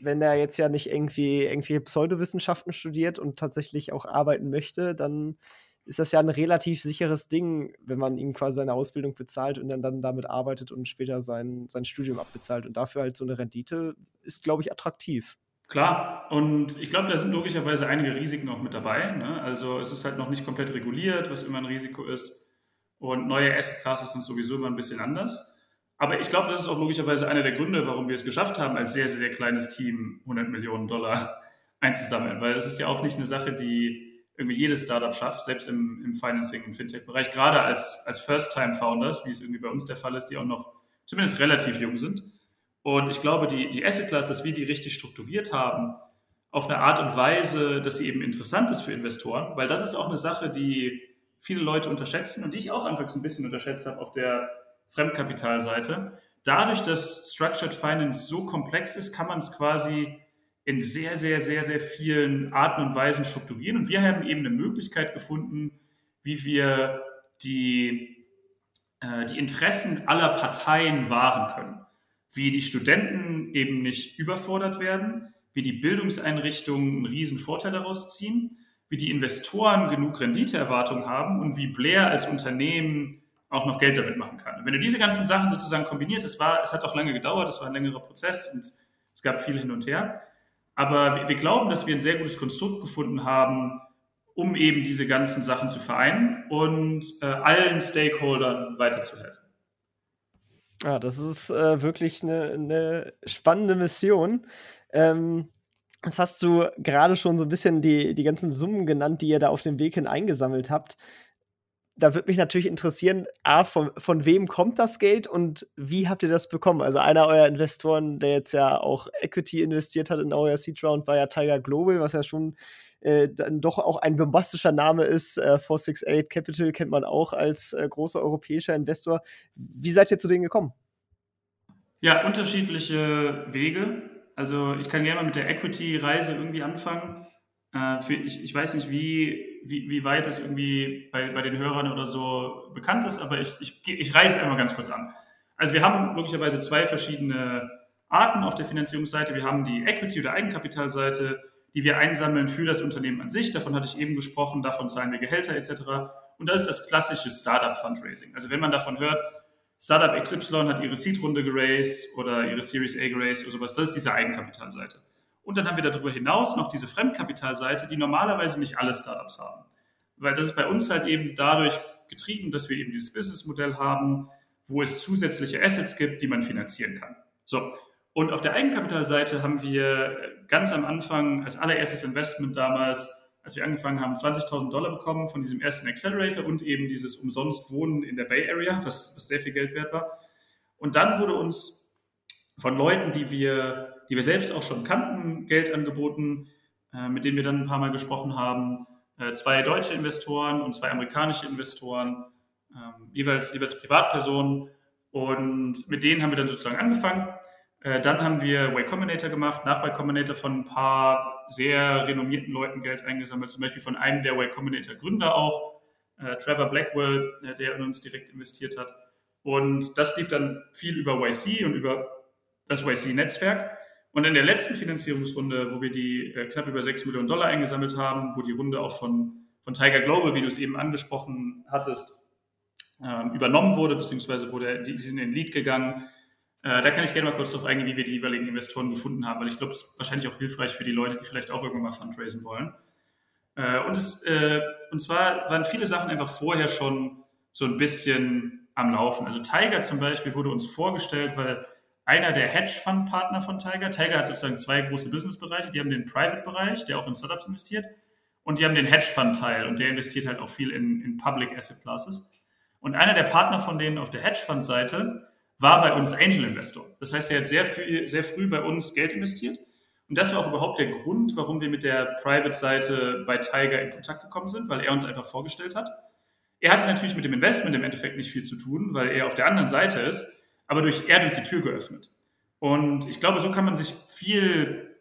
wenn er jetzt ja nicht irgendwie Pseudowissenschaften studiert und tatsächlich auch arbeiten möchte, dann ist das ja ein relativ sicheres Ding, wenn man ihm quasi seine Ausbildung bezahlt und dann damit arbeitet und später sein Studium abbezahlt. Und dafür halt so eine Rendite ist, glaube ich, attraktiv. Klar, und ich glaube, da sind logischerweise einige Risiken auch mit dabei, ne? Also es ist halt noch nicht komplett reguliert, was immer ein Risiko ist. Und neue Asset Classes sind sowieso immer ein bisschen anders. Aber ich glaube, das ist auch logischerweise einer der Gründe, warum wir es geschafft haben, als sehr, sehr, sehr kleines Team $100 Millionen einzusammeln. Weil das ist ja auch nicht eine Sache, die irgendwie jedes Startup schafft, selbst im Financing- und Fintech-Bereich, gerade als First-Time-Founders, wie es irgendwie bei uns der Fall ist, die auch noch zumindest relativ jung sind. Und ich glaube, die Asset-Class, dass wir die richtig strukturiert haben, auf eine Art und Weise, dass sie eben interessant ist für Investoren, weil das ist auch eine Sache, die viele Leute unterschätzen und die ich auch anfangs ein bisschen unterschätzt habe auf der Fremdkapitalseite. Dadurch, dass Structured Finance so komplex ist, kann man es quasi in sehr, sehr, sehr, sehr vielen Arten und Weisen strukturieren. Und wir haben eben eine Möglichkeit gefunden, wie wir die Interessen aller Parteien wahren können. Wie die Studenten eben nicht überfordert werden, wie die Bildungseinrichtungen einen riesen Vorteil daraus ziehen, wie die Investoren genug Renditeerwartungen haben und wie Blair als Unternehmen auch noch Geld damit machen kann. Und wenn du diese ganzen Sachen sozusagen kombinierst, es hat auch lange gedauert, es war ein längerer Prozess und es gab viel hin und her, aber wir glauben, dass wir ein sehr gutes Konstrukt gefunden haben, um eben diese ganzen Sachen zu vereinen und allen Stakeholdern weiterzuhelfen. Ja, das ist wirklich eine spannende Mission. Jetzt hast du gerade schon so ein bisschen die ganzen Summen genannt, die ihr da auf dem Weg hin eingesammelt habt. Da würde mich natürlich interessieren, A, von wem kommt das Geld und wie habt ihr das bekommen? Also einer eurer Investoren, der jetzt ja auch Equity investiert hat in euer Seed-Round, war ja Tiger Global, was ja schon dann doch auch ein bombastischer Name ist. 468 Capital kennt man auch als großer europäischer Investor. Wie seid ihr zu denen gekommen? Ja, unterschiedliche Wege. Also ich kann gerne mal mit der Equity-Reise irgendwie anfangen. Ich weiß nicht, wie weit das irgendwie bei den Hörern oder so bekannt ist, aber ich reiße einmal ganz kurz an. Also wir haben logischerweise zwei verschiedene Arten auf der Finanzierungsseite. Wir haben die Equity- oder Eigenkapitalseite, die wir einsammeln für das Unternehmen an sich. Davon hatte ich eben gesprochen, davon zahlen wir Gehälter etc. Und das ist das klassische Startup-Fundraising. Also wenn man davon hört, Startup XY hat ihre Seed-Runde geraced oder ihre Series A geraced oder sowas, das ist diese Eigenkapitalseite. Und dann haben wir darüber hinaus noch diese Fremdkapitalseite, die normalerweise nicht alle Startups haben. Weil das ist bei uns halt eben dadurch getrieben, dass wir eben dieses Businessmodell haben, wo es zusätzliche Assets gibt, die man finanzieren kann. So. Und auf der Eigenkapitalseite haben wir ganz am Anfang als allererstes Investment damals, als wir angefangen haben, $20.000 bekommen von diesem ersten Accelerator und eben dieses umsonst Wohnen in der Bay Area, was sehr viel Geld wert war. Und dann wurde uns von Leuten, die wir selbst auch schon kannten, Geld angeboten, mit denen wir dann ein paar Mal gesprochen haben. 2 deutsche Investoren und 2 amerikanische Investoren jeweils Privatpersonen, und mit denen haben wir dann sozusagen angefangen. Dann haben wir Y Combinator gemacht, nach Y Combinator von ein paar sehr renommierten Leuten Geld eingesammelt, zum Beispiel von einem der Y Combinator Gründer auch, Trevor Blackwell, der in uns direkt investiert hat. Und das lief dann viel über YC und über das YC-Netzwerk. Und in der letzten Finanzierungsrunde, wo wir die knapp über $6 Millionen eingesammelt haben, wo die Runde auch von Tiger Global, wie du es eben angesprochen hattest, übernommen wurde, beziehungsweise die sind in den Lead gegangen. Da kann ich gerne mal kurz darauf eingehen, wie wir die jeweiligen Investoren gefunden haben, weil ich glaube, es ist wahrscheinlich auch hilfreich für die Leute, die vielleicht auch irgendwann mal fundraisen wollen. Und zwar waren viele Sachen einfach vorher schon so ein bisschen am Laufen. Also Tiger zum Beispiel wurde uns vorgestellt, weil einer der Hedge-Fund-Partner von Tiger hat sozusagen zwei große Businessbereiche, die haben den Private-Bereich, der auch in Startups investiert, und die haben den Hedge-Fund-Teil, und der investiert halt auch viel in Public Asset Classes. Und einer der Partner von denen auf der Hedge-Fund-Seite war bei uns Angel-Investor. Das heißt, der hat sehr früh bei uns Geld investiert, und das war auch überhaupt der Grund, warum wir mit der Private-Seite bei Tiger in Kontakt gekommen sind, weil er uns einfach vorgestellt hat. Er hatte natürlich mit dem Investment im Endeffekt nicht viel zu tun, weil er auf der anderen Seite ist, aber er hat uns die Tür geöffnet. Und ich glaube, so kann man sich viel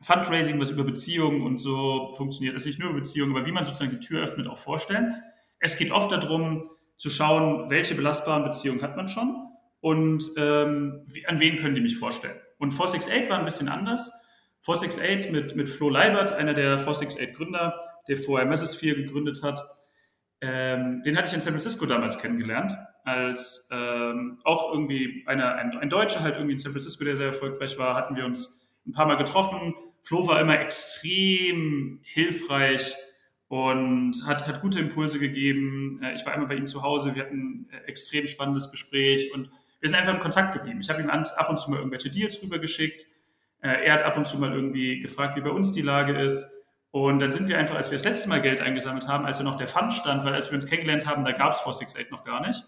Fundraising, was über Beziehungen und so funktioniert, das ist nicht nur über Beziehungen, aber wie man sozusagen die Tür öffnet, auch vorstellen. Es geht oft darum, zu schauen, welche belastbaren Beziehungen hat man schon und an wen können die mich vorstellen. Und 468 war ein bisschen anders. 468 mit Flo Leibert, einer der 468-Gründer, der vorher Mesosphere gegründet hat, den hatte ich in San Francisco damals kennengelernt, als auch irgendwie ein Deutscher halt irgendwie in San Francisco, der sehr erfolgreich war, hatten wir uns ein paar Mal getroffen. Flo war immer extrem hilfreich und hat gute Impulse gegeben. Ich war einmal bei ihm zu Hause, wir hatten ein extrem spannendes Gespräch und wir sind einfach im Kontakt geblieben. Ich habe ihm ab und zu mal irgendwelche Deals rübergeschickt. Er hat ab und zu mal irgendwie gefragt, wie bei uns die Lage ist. Und dann sind wir einfach, als wir das letzte Mal Geld eingesammelt haben, als noch der Fund stand, weil als wir uns kennengelernt haben, da gab es 468 noch gar nicht,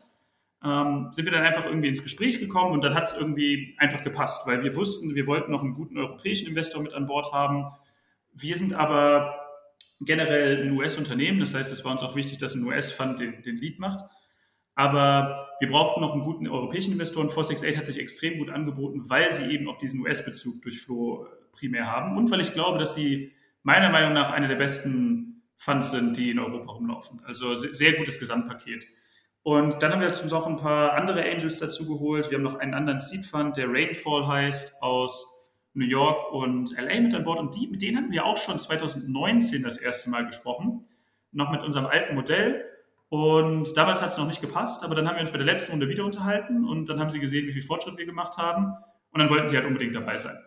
sind wir dann einfach irgendwie ins Gespräch gekommen und dann hat es irgendwie einfach gepasst, weil wir wussten, wir wollten noch einen guten europäischen Investor mit an Bord haben. Wir sind aber generell ein US-Unternehmen, das heißt, es war uns auch wichtig, dass ein US-Fund den Lead macht. Aber wir brauchten noch einen guten europäischen Investor und 468 hat sich extrem gut angeboten, weil sie eben auch diesen US-Bezug durch Flo primär haben und weil ich glaube, dass sie meiner Meinung nach eine der besten Funds sind, die in Europa rumlaufen. Also sehr gutes Gesamtpaket. Und dann haben wir uns auch ein paar andere Angels dazu geholt. Wir haben noch einen anderen Seed Fund, der Rainfall heißt, aus New York und LA mit an Bord. Und mit denen haben wir auch schon 2019 das erste Mal gesprochen, noch mit unserem alten Modell. Und damals hat es noch nicht gepasst, aber dann haben wir uns bei der letzten Runde wieder unterhalten und dann haben sie gesehen, wie viel Fortschritt wir gemacht haben. Und dann wollten sie halt unbedingt dabei sein.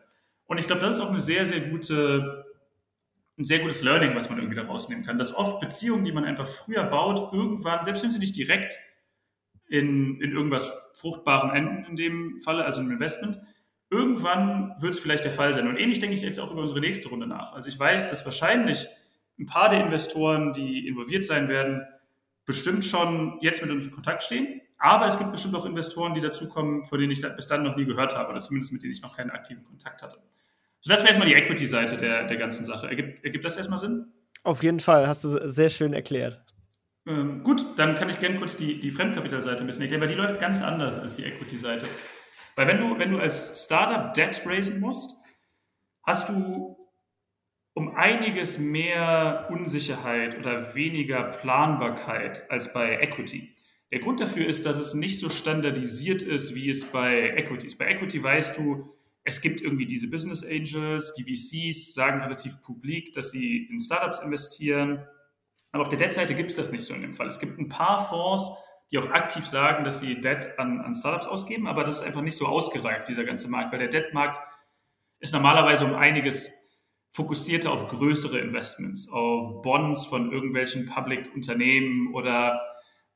Und ich glaube, das ist auch eine ein sehr gutes Learning, was man irgendwie da rausnehmen kann, dass oft Beziehungen, die man einfach früher baut, irgendwann, selbst wenn sie nicht direkt in irgendwas Fruchtbarem enden in dem Falle, also im Investment, irgendwann wird es vielleicht der Fall sein. Und ähnlich denke ich jetzt auch über unsere nächste Runde nach. Also ich weiß, dass wahrscheinlich ein paar der Investoren, die involviert sein werden, bestimmt schon jetzt mit uns in Kontakt stehen, aber es gibt bestimmt auch Investoren, die dazukommen, von denen ich bis dann noch nie gehört habe oder zumindest mit denen ich noch keinen aktiven Kontakt hatte. So, das wäre erstmal die Equity-Seite der ganzen Sache. Ergibt das erstmal Sinn? Auf jeden Fall, hast du sehr schön erklärt. Gut, dann kann ich gerne kurz die Fremdkapitalseite ein bisschen erklären, weil die läuft ganz anders als die Equity-Seite. Weil wenn du als Startup Debt raisen musst, hast du um einiges mehr Unsicherheit oder weniger Planbarkeit als bei Equity. Der Grund dafür ist, dass es nicht so standardisiert ist, wie es bei Equity ist. Bei Equity weißt du, es gibt irgendwie diese Business Angels, die VCs sagen relativ publik, dass sie in Startups investieren. Aber auf der Debt-Seite gibt es das nicht so in dem Fall. Es gibt ein paar Fonds, die auch aktiv sagen, dass sie Debt an Startups ausgeben, aber das ist einfach nicht so ausgereift, dieser ganze Markt, weil der Debt-Markt ist normalerweise um einiges fokussierter auf größere Investments, auf Bonds von irgendwelchen Public-Unternehmen oder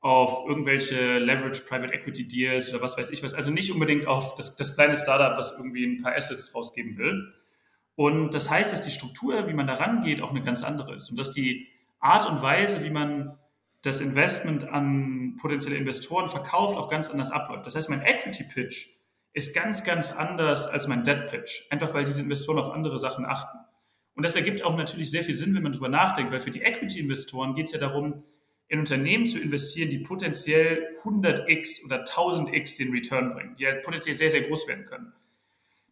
auf irgendwelche Leveraged Private Equity Deals oder was weiß ich was. Also nicht unbedingt auf das kleine Startup, was irgendwie ein paar Assets rausgeben will. Und das heißt, dass die Struktur, wie man da rangeht, auch eine ganz andere ist. Und dass die Art und Weise, wie man das Investment an potenzielle Investoren verkauft, auch ganz anders abläuft. Das heißt, mein Equity Pitch ist ganz, ganz anders als mein Debt Pitch. Einfach weil diese Investoren auf andere Sachen achten. Und das ergibt auch natürlich sehr viel Sinn, wenn man drüber nachdenkt, weil für die Equity Investoren geht es ja darum, in Unternehmen zu investieren, die potenziell 100x oder 1000x den Return bringen, die halt potenziell sehr, sehr groß werden können.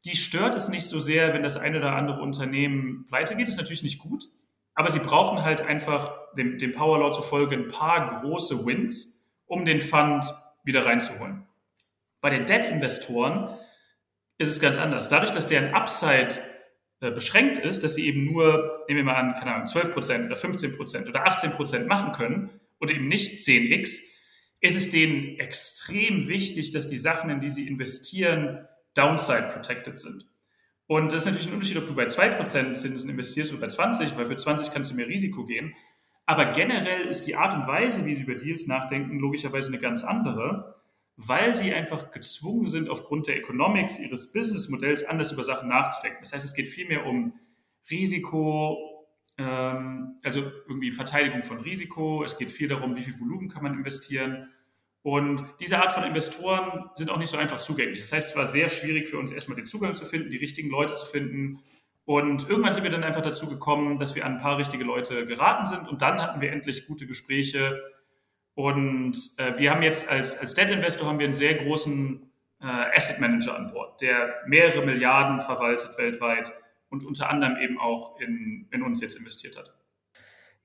Die stört es nicht so sehr, wenn das eine oder andere Unternehmen pleite geht, ist natürlich nicht gut, aber sie brauchen halt einfach dem Power Law zufolge ein paar große Wins, um den Fund wieder reinzuholen. Bei den Debt-Investoren ist es ganz anders. Dadurch, dass deren Upside beschränkt ist, dass sie eben nur, nehmen wir mal an, keine Ahnung, 12% oder 15% oder 18% machen können und eben nicht 10x, ist es denen extrem wichtig, dass die Sachen, in die sie investieren, downside protected sind. Und das ist natürlich ein Unterschied, ob du bei 2% Zinsen investierst oder bei 20, weil für 20 kannst du mehr Risiko gehen. Aber generell ist die Art und Weise, wie sie über Deals nachdenken, logischerweise eine ganz andere, weil sie einfach gezwungen sind, aufgrund der Economics ihres Businessmodells anders über Sachen nachzudenken. Das heißt, es geht vielmehr um Risiko, also irgendwie Verteidigung von Risiko. Es geht viel darum, wie viel Volumen kann man investieren. Und diese Art von Investoren sind auch nicht so einfach zugänglich. Das heißt, es war sehr schwierig für uns, erstmal den Zugang zu finden, die richtigen Leute zu finden. Und irgendwann sind wir dann einfach dazu gekommen, dass wir an ein paar richtige Leute geraten sind. Und dann hatten wir endlich gute Gespräche. Und wir haben jetzt als Debt-Investor haben wir einen sehr großen Asset-Manager an Bord, der mehrere Milliarden verwaltet weltweit und unter anderem eben auch in uns jetzt investiert hat.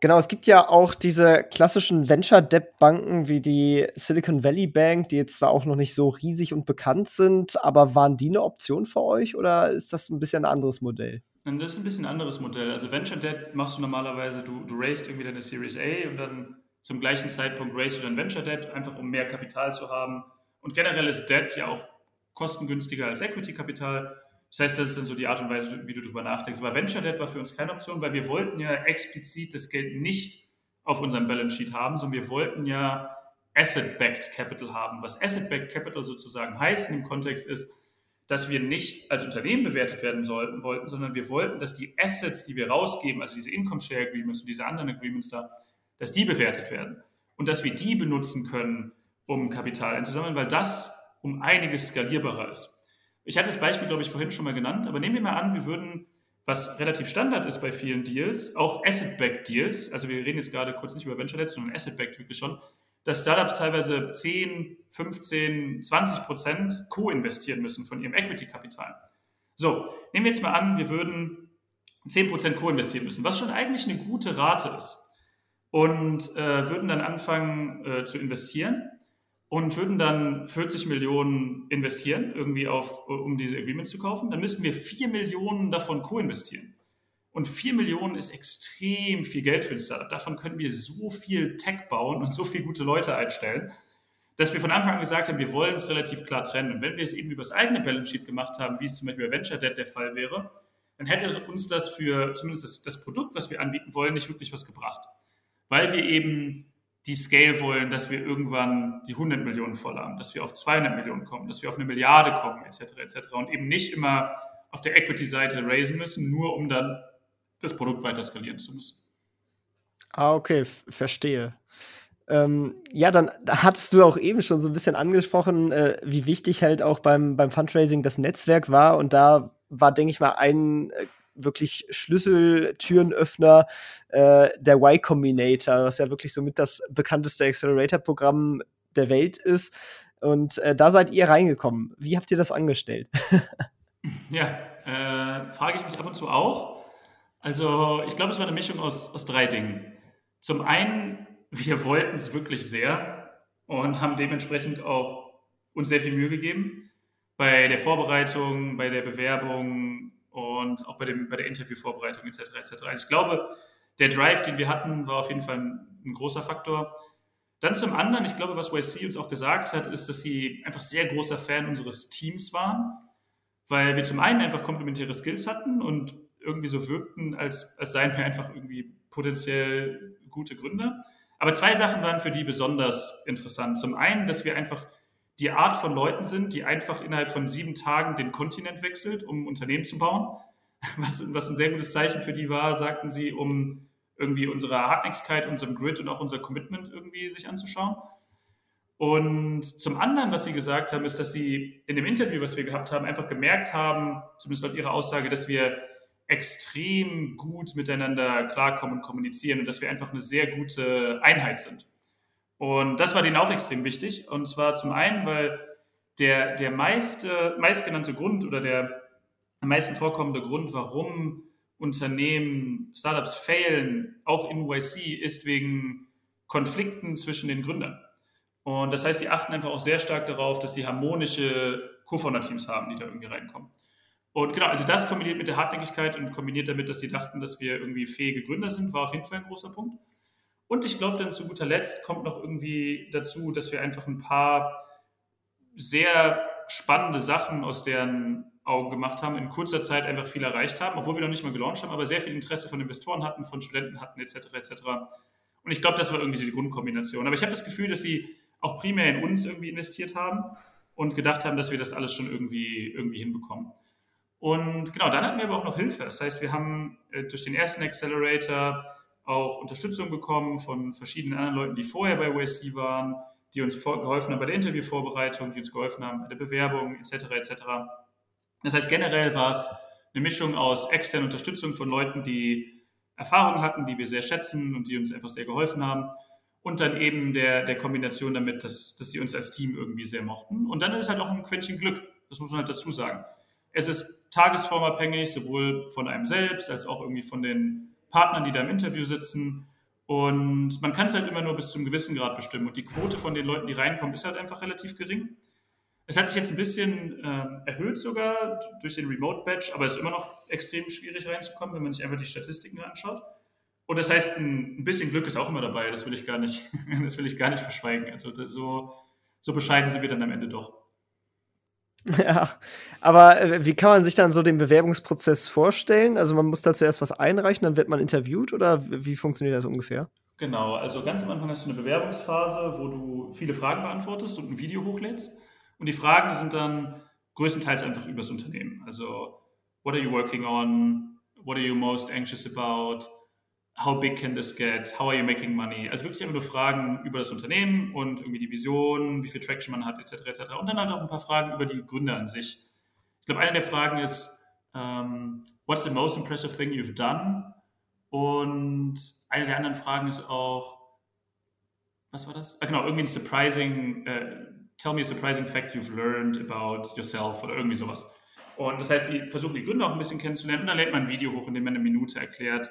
Genau, es gibt ja auch diese klassischen Venture-Debt-Banken wie die Silicon Valley Bank, die jetzt zwar auch noch nicht so riesig und bekannt sind, aber waren die eine Option für euch oder ist das ein bisschen ein anderes Modell? Das ist ein bisschen ein anderes Modell. Also Venture-Debt machst du normalerweise, du raised irgendwie deine Series A und dann zum gleichen Zeitpunkt raised du dann Venture-Debt, einfach um mehr Kapital zu haben. Und generell ist Debt ja auch kostengünstiger als Equity-Kapital. Das heißt, das ist dann so die Art und Weise, wie du darüber nachdenkst. Aber Venture Debt war für uns keine Option, weil wir wollten ja explizit das Geld nicht auf unserem Balance Sheet haben, sondern wir wollten ja Asset-Backed Capital haben. Was Asset-Backed Capital sozusagen heißt in dem Kontext ist, dass wir nicht als Unternehmen bewertet werden wollten, sondern wir wollten, dass die Assets, die wir rausgeben, also diese Income-Share-Agreements und diese anderen Agreements da, dass die bewertet werden und dass wir die benutzen können, um Kapital einzusammeln, weil das um einiges skalierbarer ist. Ich hatte das Beispiel, glaube ich, vorhin schon mal genannt, aber nehmen wir mal an, wir würden, was relativ Standard ist bei vielen Deals, auch Asset-Backed-Deals, also wir reden jetzt gerade kurz nicht über Venture-Debt, sondern Asset-Backed wirklich schon, dass Startups teilweise 10, 15, 20% co-investieren müssen von ihrem Equity-Kapital. So, nehmen wir jetzt mal an, wir würden 10% co-investieren müssen, was schon eigentlich eine gute Rate ist und würden dann anfangen zu investieren. Und würden dann 40 Millionen investieren, irgendwie um diese Agreements zu kaufen, dann müssten wir 4 Millionen davon co-investieren. Und 4 Millionen ist extrem viel Geld für ein Startup. Davon können wir so viel Tech bauen und so viele gute Leute einstellen, dass wir von Anfang an gesagt haben, wir wollen es relativ klar trennen. Und wenn wir es eben über das eigene Balance Sheet gemacht haben, wie es zum Beispiel bei Venture Debt der Fall wäre, dann hätte uns das für zumindest das Produkt, was wir anbieten wollen, nicht wirklich was gebracht. Weil wir eben die Scale wollen, dass wir irgendwann die 100 Millionen voll haben, dass wir auf 200 Millionen kommen, dass wir auf 1 Milliarde kommen, etc., etc. Und eben nicht immer auf der Equity-Seite raisen müssen, nur um dann das Produkt weiter skalieren zu müssen. Ah, okay, verstehe. Ja, dann hattest du auch eben schon so ein bisschen angesprochen, wie wichtig halt auch beim Fundraising das Netzwerk war. Und da war, denke ich mal, ein wirklich Schlüsseltürenöffner, der Y Combinator, was ja wirklich somit das bekannteste Accelerator-Programm der Welt ist. Und da seid ihr reingekommen. Wie habt ihr das angestellt? Ja, frage ich mich ab und zu auch. Also ich glaube, es war eine Mischung aus drei Dingen. Zum einen, wir wollten es wirklich sehr und haben dementsprechend auch uns sehr viel Mühe gegeben. Bei der Vorbereitung, bei der Bewerbung, und auch bei der Interviewvorbereitung etc. etc. Also ich glaube, der Drive, den wir hatten, war auf jeden Fall ein großer Faktor. Dann zum anderen, ich glaube, was YC uns auch gesagt hat, ist, dass sie einfach sehr großer Fan unseres Teams waren, weil wir zum einen einfach komplementäre Skills hatten und irgendwie so wirkten, als seien wir einfach irgendwie potenziell gute Gründer. Aber zwei Sachen waren für die besonders interessant. Zum einen, dass wir einfach die Art von Leuten sind, die einfach innerhalb von 7 Tagen den Kontinent wechselt, um ein Unternehmen zu bauen, was ein sehr gutes Zeichen für die war, sagten sie, um irgendwie unserer Hartnäckigkeit, unserem Grit und auch unser Commitment irgendwie sich anzuschauen. Und zum anderen, was sie gesagt haben, ist, dass sie in dem Interview, was wir gehabt haben, einfach gemerkt haben, zumindest laut ihrer Aussage, dass wir extrem gut miteinander klarkommen und kommunizieren und dass wir einfach eine sehr gute Einheit sind. Und das war denen auch extrem wichtig. Und zwar zum einen, weil der meistgenannte Grund oder der am meisten vorkommende Grund, warum Unternehmen, Startups failen, auch in YC, ist wegen Konflikten zwischen den Gründern. Und das heißt, die achten einfach auch sehr stark darauf, dass sie harmonische Co-Founder-Teams haben, die da irgendwie reinkommen. Und genau, also das kombiniert mit der Hartnäckigkeit und kombiniert damit, dass sie dachten, dass wir irgendwie fähige Gründer sind, war auf jeden Fall ein großer Punkt. Und ich glaube dann zu guter Letzt kommt noch irgendwie dazu, dass wir einfach ein paar sehr spannende Sachen aus deren Augen gemacht haben, in kurzer Zeit einfach viel erreicht haben, obwohl wir noch nicht mal gelauncht haben, aber sehr viel Interesse von Investoren hatten, von Studenten hatten, etc. etc. Und ich glaube, das war irgendwie die Grundkombination. Aber ich habe das Gefühl, dass sie auch primär in uns irgendwie investiert haben und gedacht haben, dass wir das alles schon irgendwie hinbekommen. Und genau, dann hatten wir aber auch noch Hilfe. Das heißt, wir haben durch den ersten Accelerator auch Unterstützung bekommen von verschiedenen anderen Leuten, die vorher bei YC waren, die uns geholfen haben bei der Interviewvorbereitung, die uns geholfen haben bei der Bewerbung, etc. etc. Das heißt, generell war es eine Mischung aus externer Unterstützung von Leuten, die Erfahrung hatten, die wir sehr schätzen und die uns einfach sehr geholfen haben. Und dann eben der Kombination damit, dass sie uns als Team irgendwie sehr mochten. Und dann ist halt auch ein Quäntchen Glück. Das muss man halt dazu sagen. Es ist tagesformabhängig, sowohl von einem selbst als auch irgendwie von den Partnern, die da im Interview sitzen. Und man kann es halt immer nur bis zu einem gewissen Grad bestimmen. Und die Quote von den Leuten, die reinkommen, ist halt einfach relativ gering. Es hat sich jetzt ein bisschen erhöht sogar durch den Remote-Badge, aber es ist immer noch extrem schwierig reinzukommen, wenn man sich einfach die Statistiken anschaut. Und das heißt, ein bisschen Glück ist auch immer dabei, das will ich gar nicht verschweigen. Also so bescheiden sind wir dann am Ende doch. Ja, aber wie kann man sich dann so den Bewerbungsprozess vorstellen? Also man muss da zuerst was einreichen, dann wird man interviewt oder wie funktioniert das ungefähr? Genau, also ganz am Anfang hast du eine Bewerbungsphase, wo du viele Fragen beantwortest und ein Video hochlädst. Und die Fragen sind dann größtenteils einfach übers Unternehmen. Also, what are you working on? What are you most anxious about? How big can this get? How are you making money? Also wirklich einfach nur Fragen über das Unternehmen und irgendwie die Vision, wie viel Traction man hat, etc. etc. Und dann halt auch ein paar Fragen über die Gründer an sich. Ich glaube, eine der Fragen ist, what's the most impressive thing you've done? Und eine der anderen Fragen ist auch, was war das? Genau, irgendwie ein surprising... Tell me a surprising fact you've learned about yourself oder irgendwie sowas. Und das heißt, die versuchen die Gründer auch ein bisschen kennenzulernen und dann lädt man ein Video hoch, in dem man eine Minute erklärt,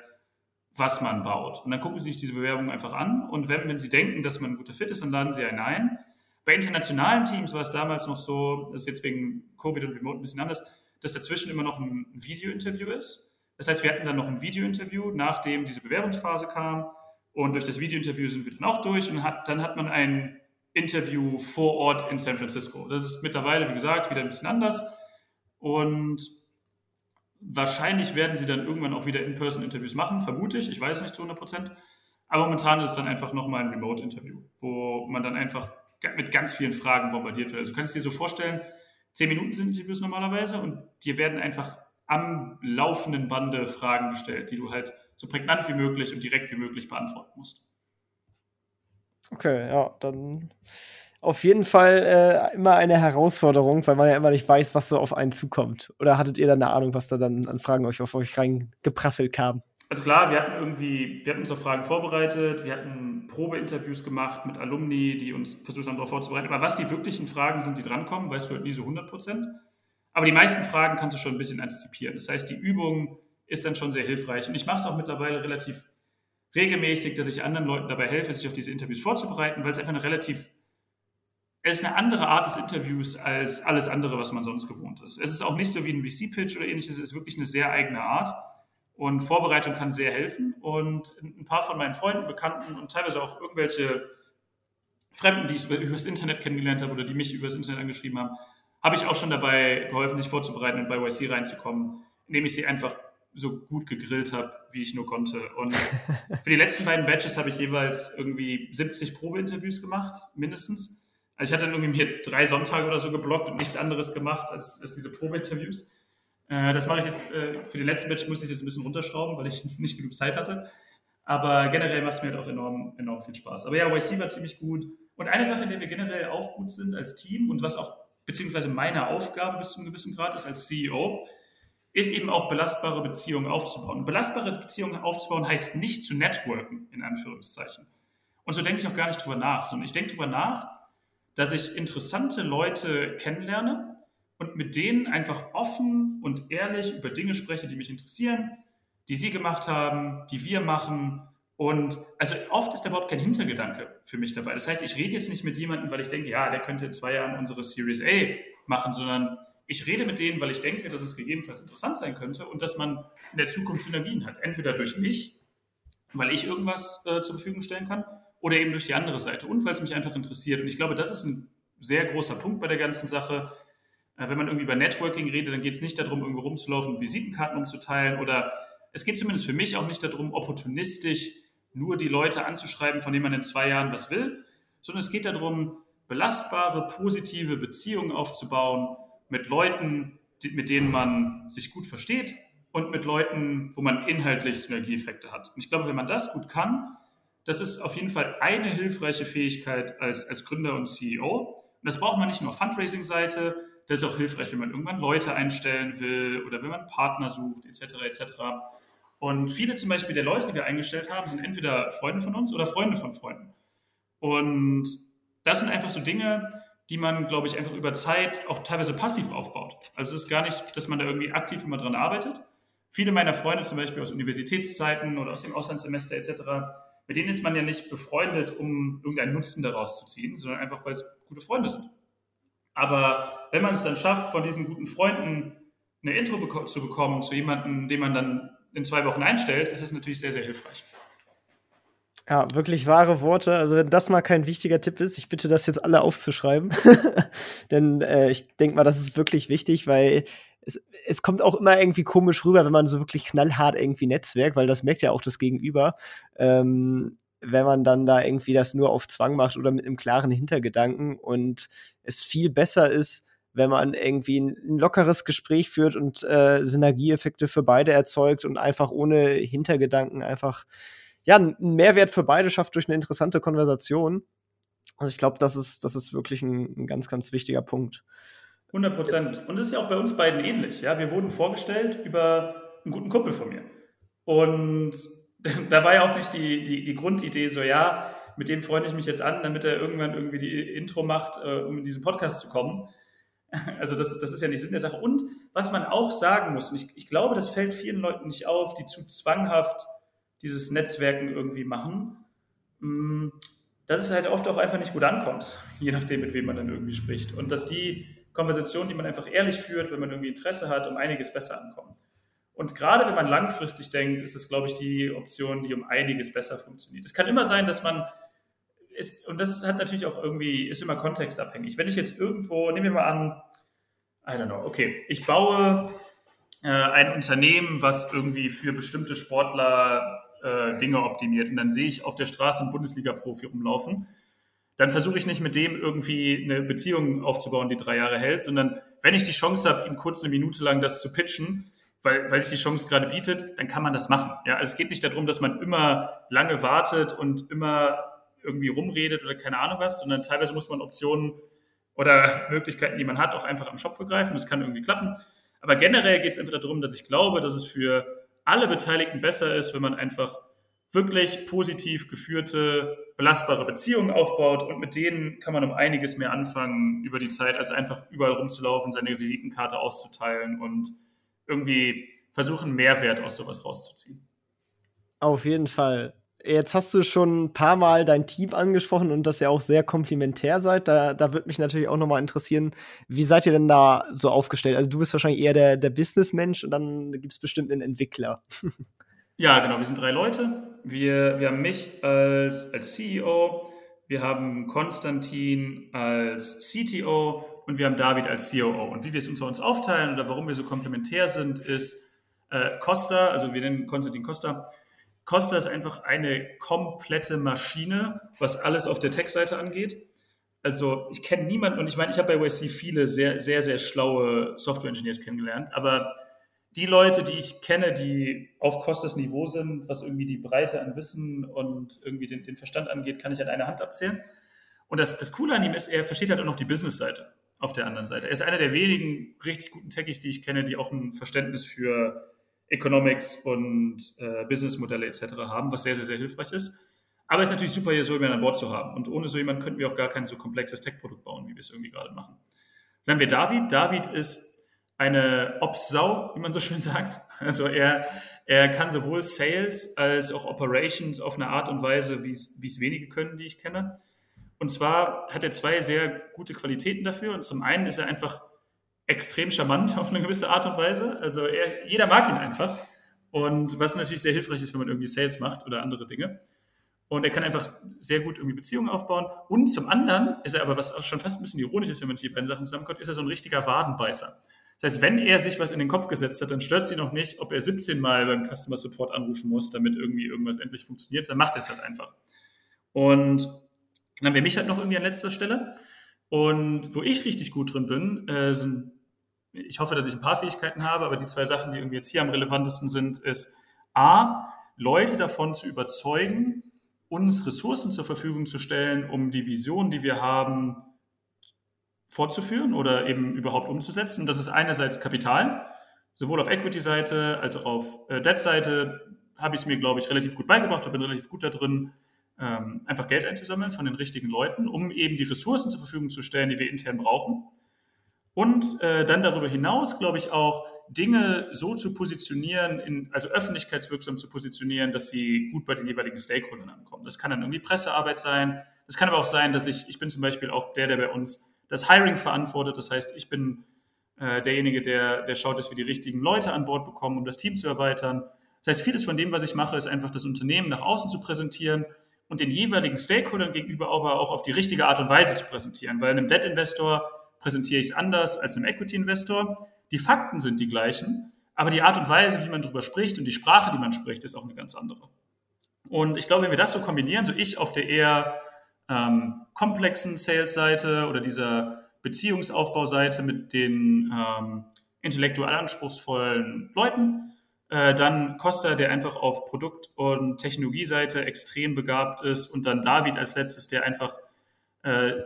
was man baut. Und dann gucken sie sich diese Bewerbung einfach an und wenn sie denken, dass man ein guter Fit ist, dann laden sie einen ein. Bei internationalen Teams war es damals noch so, das ist jetzt wegen Covid und Remote ein bisschen anders, dass dazwischen immer noch ein Video-Interview ist. Das heißt, wir hatten dann noch ein Video-Interview, nachdem diese Bewerbungsphase kam und durch das Video-Interview sind wir dann auch durch und dann hat man ein Interview vor Ort in San Francisco. Das ist mittlerweile, wie gesagt, wieder ein bisschen anders und wahrscheinlich werden sie dann irgendwann auch wieder In-Person-Interviews machen, vermute ich, weiß nicht zu 100%, aber momentan ist es dann einfach nochmal ein Remote-Interview, wo man dann einfach mit ganz vielen Fragen bombardiert wird. Also du kannst dir so vorstellen, 10 Minuten sind Interviews normalerweise und dir werden einfach am laufenden Bande Fragen gestellt, die du halt so prägnant wie möglich und direkt wie möglich beantworten musst. Okay, ja, dann auf jeden Fall immer eine Herausforderung, weil man ja immer nicht weiß, was so auf einen zukommt. Oder hattet ihr dann eine Ahnung, was da dann an Fragen auf euch reingeprasselt kam? Also klar, wir hatten uns auf Fragen vorbereitet, wir hatten Probeinterviews gemacht mit Alumni, die uns versucht haben, darauf vorzubereiten. Aber was die wirklichen Fragen sind, die drankommen, weißt du halt nie so 100%. Aber die meisten Fragen kannst du schon ein bisschen antizipieren. Das heißt, die Übung ist dann schon sehr hilfreich. Und ich mache es auch mittlerweile relativ regelmäßig, dass ich anderen Leuten dabei helfe, sich auf diese Interviews vorzubereiten, weil es einfach es ist eine andere Art des Interviews als alles andere, was man sonst gewohnt ist. Es ist auch nicht so wie ein VC-Pitch oder ähnliches, es ist wirklich eine sehr eigene Art und Vorbereitung kann sehr helfen und ein paar von meinen Freunden, Bekannten und teilweise auch irgendwelche Fremden, die ich übers Internet kennengelernt habe oder die mich übers Internet angeschrieben haben, habe ich auch schon dabei geholfen, sich vorzubereiten und bei YC reinzukommen, indem ich sie einfach so gut gegrillt habe, wie ich nur konnte. Und für die letzten beiden Batches habe ich jeweils irgendwie 70 Probeinterviews gemacht, mindestens. Also ich hatte dann irgendwie hier 3 Sonntage oder so geblockt und nichts anderes gemacht als diese Probeinterviews. Das mache ich jetzt, für den letzten Batch muss ich es jetzt ein bisschen runterschrauben, weil ich nicht genug Zeit hatte. Aber generell macht es mir halt auch enorm, enorm viel Spaß. Aber ja, YC war ziemlich gut. Und eine Sache, in der wir generell auch gut sind als Team und was auch beziehungsweise meine Aufgabe bis zu einem gewissen Grad ist als CEO, ist eben auch belastbare Beziehungen aufzubauen. Und belastbare Beziehungen aufzubauen heißt nicht zu networken, in Anführungszeichen. Und so denke ich auch gar nicht drüber nach, sondern ich denke drüber nach, dass ich interessante Leute kennenlerne und mit denen einfach offen und ehrlich über Dinge spreche, die mich interessieren, die sie gemacht haben, die wir machen. Und also oft ist da überhaupt kein Hintergedanke für mich dabei. Das heißt, ich rede jetzt nicht mit jemandem, weil ich denke, ja, der könnte in 2 Jahren unsere Series A machen, sondern ich rede mit denen, weil ich denke, dass es gegebenenfalls interessant sein könnte und dass man in der Zukunft Synergien hat. Entweder durch mich, weil ich irgendwas zur Verfügung stellen kann, oder eben durch die andere Seite und weil es mich einfach interessiert. Und ich glaube, das ist ein sehr großer Punkt bei der ganzen Sache. Wenn man irgendwie über Networking redet, dann geht es nicht darum, irgendwo rumzulaufen und Visitenkarten umzuteilen, oder es geht zumindest für mich auch nicht darum, opportunistisch nur die Leute anzuschreiben, von denen man in 2 Jahren was will, sondern es geht darum, belastbare, positive Beziehungen aufzubauen mit Leuten, mit denen man sich gut versteht und mit Leuten, wo man inhaltlich Synergieeffekte hat. Und ich glaube, wenn man das gut kann, das ist auf jeden Fall eine hilfreiche Fähigkeit als Gründer und CEO. Und das braucht man nicht nur auf Fundraising-Seite, das ist auch hilfreich, wenn man irgendwann Leute einstellen will oder wenn man Partner sucht, etc. etc. Und viele zum Beispiel der Leute, die wir eingestellt haben, sind entweder Freunde von uns oder Freunde von Freunden. Und das sind einfach so Dinge, die man, glaube ich, einfach über Zeit auch teilweise passiv aufbaut. Also es ist gar nicht, dass man da irgendwie aktiv immer dran arbeitet. Viele meiner Freunde zum Beispiel aus Universitätszeiten oder aus dem Auslandssemester etc., mit denen ist man ja nicht befreundet, um irgendeinen Nutzen daraus zu ziehen, sondern einfach, weil es gute Freunde sind. Aber wenn man es dann schafft, von diesen guten Freunden eine Intro zu bekommen zu jemandem, den man dann in 2 Wochen einstellt, ist das natürlich sehr, sehr hilfreich. Ja, wirklich wahre Worte. Also wenn das mal kein wichtiger Tipp ist, ich bitte das jetzt alle aufzuschreiben. Denn ich denke mal, das ist wirklich wichtig, weil es kommt auch immer irgendwie komisch rüber, wenn man so wirklich knallhart irgendwie Netzwerk, weil das merkt ja auch das Gegenüber, wenn man dann da irgendwie das nur auf Zwang macht oder mit einem klaren Hintergedanken, und es viel besser ist, wenn man irgendwie ein lockeres Gespräch führt und Synergieeffekte für beide erzeugt und einfach ohne Hintergedanken einfach einen Mehrwert für beide schafft durch eine interessante Konversation. Also ich glaube, das ist wirklich ein ganz, ganz wichtiger Punkt. 100%. Und das ist ja auch bei uns beiden ähnlich. Ja? Wir wurden vorgestellt über einen guten Kumpel von mir. Und da war ja auch nicht die Grundidee so, ja, mit dem freunde ich mich jetzt an, damit er irgendwann irgendwie die Intro macht, um in diesen Podcast zu kommen. Also das ist ja nicht Sinn der Sache. Und was man auch sagen muss, und ich glaube, das fällt vielen Leuten nicht auf, die zu zwanghaft dieses Netzwerken irgendwie machen, dass es halt oft auch einfach nicht gut ankommt, je nachdem, mit wem man dann irgendwie spricht. Und dass die Konversationen, die man einfach ehrlich führt, wenn man irgendwie Interesse hat, um einiges besser ankommen. Und gerade wenn man langfristig denkt, ist das, glaube ich, die Option, die um einiges besser funktioniert. Es kann immer sein, dass man, und das hat natürlich auch irgendwie, ist immer kontextabhängig. Wenn ich jetzt irgendwo, nehmen wir mal an, I don't know, okay, ich baue ein Unternehmen, was irgendwie für bestimmte Sportler Dinge optimiert, und dann sehe ich auf der Straße einen Bundesliga-Profi rumlaufen, dann versuche ich nicht mit dem irgendwie eine Beziehung aufzubauen, die 3 Jahre hält, sondern wenn ich die Chance habe, ihm kurz eine Minute lang das zu pitchen, weil sich die Chance gerade bietet, dann kann man das machen. Ja, also es geht nicht darum, dass man immer lange wartet und immer irgendwie rumredet oder keine Ahnung was, sondern teilweise muss man Optionen oder Möglichkeiten, die man hat, auch einfach am Schopf begreifen. Das kann irgendwie klappen. Aber generell geht es einfach darum, dass ich glaube, dass es für alle Beteiligten besser ist, wenn man einfach wirklich positiv geführte, belastbare Beziehungen aufbaut, und mit denen kann man um einiges mehr anfangen über die Zeit, als einfach überall rumzulaufen, seine Visitenkarte auszuteilen und irgendwie versuchen, Mehrwert aus sowas rauszuziehen. Auf jeden Fall. Jetzt hast du schon ein paar Mal dein Team angesprochen und dass ihr auch sehr komplementär seid. Da würde mich natürlich auch nochmal interessieren, wie seid ihr denn da so aufgestellt? Also du bist wahrscheinlich eher der Businessmensch, und dann gibt es bestimmt einen Entwickler. Ja, genau. Wir sind 3 Leute. Wir haben mich als CEO, wir haben Konstantin als CTO und wir haben David als COO. Und wie wir es unter uns aufteilen oder warum wir so komplementär sind, ist Costa, also wir nennen Konstantin Costa. Costa ist einfach eine komplette Maschine, was alles auf der Tech-Seite angeht. Also ich kenne niemanden, und ich meine, ich habe bei YC viele sehr, sehr, sehr schlaue Software-Engineers kennengelernt, aber die Leute, die ich kenne, die auf Costas Niveau sind, was irgendwie die Breite an Wissen und irgendwie den Verstand angeht, kann ich an einer Hand abzählen. Und das Coole an ihm ist, er versteht halt auch noch die Business-Seite auf der anderen Seite. Er ist einer der wenigen richtig guten Techies, die ich kenne, die auch ein Verständnis für Economics und Businessmodelle etc. haben, was sehr, sehr, sehr hilfreich ist. Aber es ist natürlich super, hier so jemanden an Bord zu haben. Und ohne so jemanden könnten wir auch gar kein so komplexes Tech-Produkt bauen, wie wir es irgendwie gerade machen. Dann haben wir David. David ist eine Ops-Sau, wie man so schön sagt. Also er kann sowohl Sales als auch Operations auf eine Art und Weise, wie es wenige können, die ich kenne. Und zwar hat er zwei sehr gute Qualitäten dafür. Und zum einen ist er einfach extrem charmant auf eine gewisse Art und Weise. Also jeder mag ihn einfach. Und was natürlich sehr hilfreich ist, wenn man irgendwie Sales macht oder andere Dinge. Und er kann einfach sehr gut irgendwie Beziehungen aufbauen. Und zum anderen ist er aber, was auch schon fast ein bisschen ironisch ist, wenn man die beiden Sachen zusammenkommt, ist er so ein richtiger Wadenbeißer. Das heißt, wenn er sich was in den Kopf gesetzt hat, dann stört es ihn auch nicht, ob er 17 Mal beim Customer Support anrufen muss, damit irgendwie irgendwas endlich funktioniert. Dann macht er es halt einfach. Und dann haben wir mich halt noch irgendwie an letzter Stelle. Und wo ich richtig gut drin bin, sind, ich hoffe, dass ich ein paar Fähigkeiten habe, aber die zwei Sachen, die irgendwie jetzt hier am relevantesten sind, ist A, Leute davon zu überzeugen, uns Ressourcen zur Verfügung zu stellen, um die Vision, die wir haben, fortzuführen oder eben überhaupt umzusetzen. Und das ist einerseits Kapital, sowohl auf Equity-Seite als auch auf Debt-Seite habe ich es mir, glaube ich, relativ gut beigebracht, ich bin relativ gut da drin, einfach Geld einzusammeln von den richtigen Leuten, um eben die Ressourcen zur Verfügung zu stellen, die wir intern brauchen. Und dann darüber hinaus, glaube ich, auch Dinge so zu positionieren, also öffentlichkeitswirksam zu positionieren, dass sie gut bei den jeweiligen Stakeholdern ankommen. Das kann dann irgendwie Pressearbeit sein. Das kann aber auch sein, dass ich bin zum Beispiel auch der bei uns das Hiring verantwortet. Das heißt, ich bin derjenige, der schaut, dass wir die richtigen Leute an Bord bekommen, um das Team zu erweitern. Das heißt, vieles von dem, was ich mache, ist einfach das Unternehmen nach außen zu präsentieren und den jeweiligen Stakeholdern gegenüber aber auch auf die richtige Art und Weise zu präsentieren. Weil einem Debt-Investor präsentiere ich es anders als einem Equity-Investor. Die Fakten sind die gleichen, aber die Art und Weise, wie man darüber spricht und die Sprache, die man spricht, ist auch eine ganz andere. Und ich glaube, wenn wir das so kombinieren, so ich auf der eher komplexen Sales-Seite oder dieser Beziehungsaufbauseite mit den intellektuell anspruchsvollen Leuten, dann Costa, der einfach auf Produkt- und Technologie-Seite extrem begabt ist, und dann David als letztes, der einfach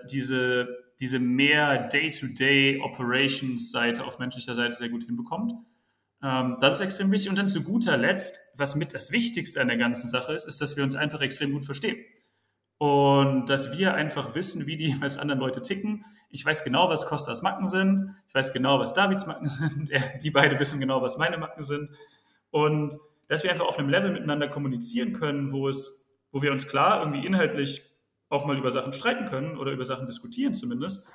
diese mehr Day-to-Day-Operations-Seite auf menschlicher Seite sehr gut hinbekommt. Das ist extrem wichtig. Und dann zu guter Letzt, was mit das Wichtigste an der ganzen Sache ist, dass wir uns einfach extrem gut verstehen. Und dass wir einfach wissen, wie die jeweils anderen Leute ticken. Ich weiß genau, was Kostas Macken sind. Ich weiß genau, was Davids Macken sind. Die beiden wissen genau, was meine Macken sind. Und dass wir einfach auf einem Level miteinander kommunizieren können, wo wir uns klar irgendwie inhaltlich auch mal über Sachen streiten können oder über Sachen diskutieren zumindest,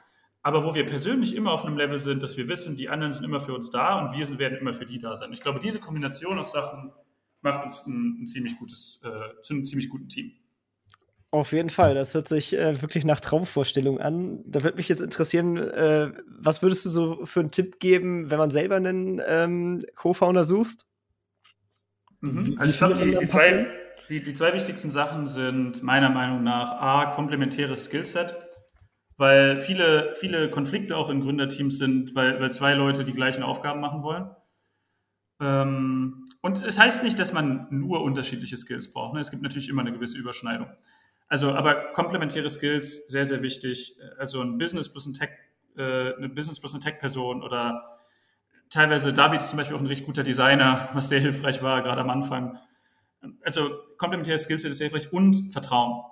aber wo wir persönlich immer auf einem Level sind, dass wir wissen, die anderen sind immer für uns da und wir werden immer für die da sein. Ich glaube, diese Kombination aus Sachen macht uns zu einem ziemlich guten Team. Auf jeden Fall, das hört sich wirklich nach Traumvorstellung an. Da würde mich jetzt interessieren, was würdest du so für einen Tipp geben, wenn man selber einen Co-Founder suchst? Mhm. Also ich glaube, die zwei wichtigsten Sachen sind meiner Meinung nach A, komplementäres Skillset, weil viele Konflikte auch in Gründerteams sind, weil zwei Leute die gleichen Aufgaben machen wollen. Und es heißt nicht, dass man nur unterschiedliche Skills braucht. Ne? Es gibt natürlich immer eine gewisse Überschneidung. Also, aber komplementäre Skills, sehr, sehr wichtig. Also ein Business plus ein Tech, eine Business plus eine Tech-Person oder teilweise David ist zum Beispiel auch ein richtig guter Designer, was sehr hilfreich war, gerade am Anfang. Also komplementäres Skillset ist sehr hilfreich, und Vertrauen.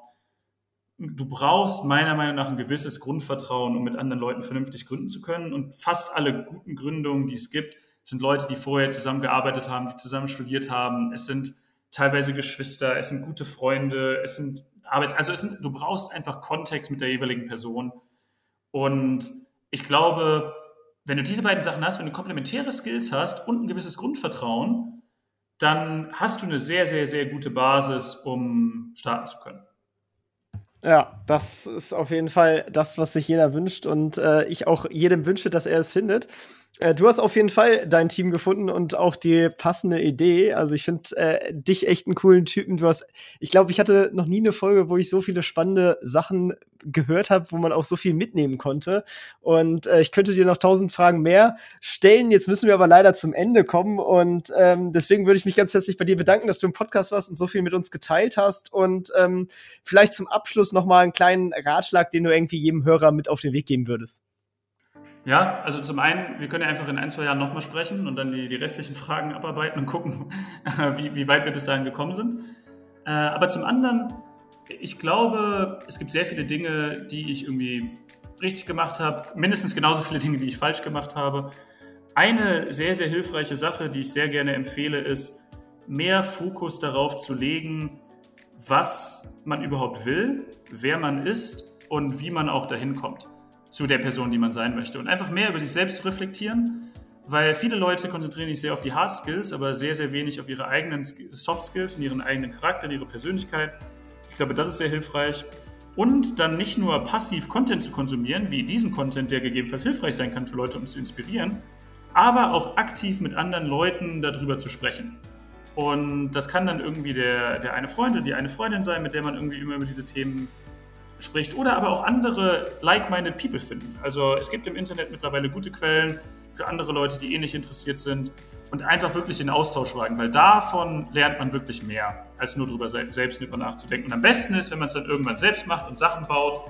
Du brauchst meiner Meinung nach ein gewisses Grundvertrauen, um mit anderen Leuten vernünftig gründen zu können. Und fast alle guten Gründungen, die es gibt, sind Leute, die vorher zusammengearbeitet haben, die zusammen studiert haben. Es sind teilweise Geschwister, es sind gute Freunde, es sind du brauchst einfach Kontext mit der jeweiligen Person. Und ich glaube, wenn du diese beiden Sachen hast, wenn du komplementäre Skills hast und ein gewisses Grundvertrauen, dann hast du eine sehr, sehr, sehr gute Basis, um starten zu können. Ja, das ist auf jeden Fall das, was sich jeder wünscht, und ich auch jedem wünsche, dass er es findet. Du hast auf jeden Fall dein Team gefunden und auch die passende Idee. Also ich finde dich echt einen coolen Typen. Ich glaube, ich hatte noch nie eine Folge, wo ich so viele spannende Sachen gehört habe, wo man auch so viel mitnehmen konnte. Und ich könnte dir noch 1000 Fragen mehr stellen. Jetzt müssen wir aber leider zum Ende kommen. Und deswegen würde ich mich ganz herzlich bei dir bedanken, dass du im Podcast warst und so viel mit uns geteilt hast. Und vielleicht zum Abschluss nochmal einen kleinen Ratschlag, den du irgendwie jedem Hörer mit auf den Weg geben würdest. Ja, also zum einen, wir können ja einfach in 1-2 Jahren nochmal sprechen und dann die restlichen Fragen abarbeiten und gucken, wie weit wir bis dahin gekommen sind. Aber zum anderen, Ich glaube, es gibt sehr viele Dinge, die ich irgendwie richtig gemacht habe, mindestens genauso viele Dinge, die ich falsch gemacht habe. Eine sehr, sehr hilfreiche Sache, die ich sehr gerne empfehle, ist, mehr Fokus darauf zu legen, was man überhaupt will, wer man ist und wie man auch dahin kommt zu der Person, die man sein möchte. Und einfach mehr über sich selbst zu reflektieren, weil viele Leute konzentrieren sich sehr auf die Hard Skills, aber sehr, sehr wenig auf ihre eigenen Soft Skills und ihren eigenen Charakter, ihre Persönlichkeit. Ich glaube, das ist sehr hilfreich. Und dann nicht nur passiv Content zu konsumieren, wie diesen Content, der gegebenenfalls hilfreich sein kann für Leute, um zu inspirieren, aber auch aktiv mit anderen Leuten darüber zu sprechen. Und das kann dann irgendwie der eine Freund oder die eine Freundin sein, mit der man irgendwie immer über diese Themen spricht. Oder aber auch andere like-minded people finden. Also es gibt im Internet mittlerweile gute Quellen für andere Leute, die ähnlich interessiert sind. Und einfach wirklich in Austausch wagen, weil davon lernt man wirklich mehr, als nur darüber selbst drüber nachzudenken. Und am besten ist, wenn man es dann irgendwann selbst macht und Sachen baut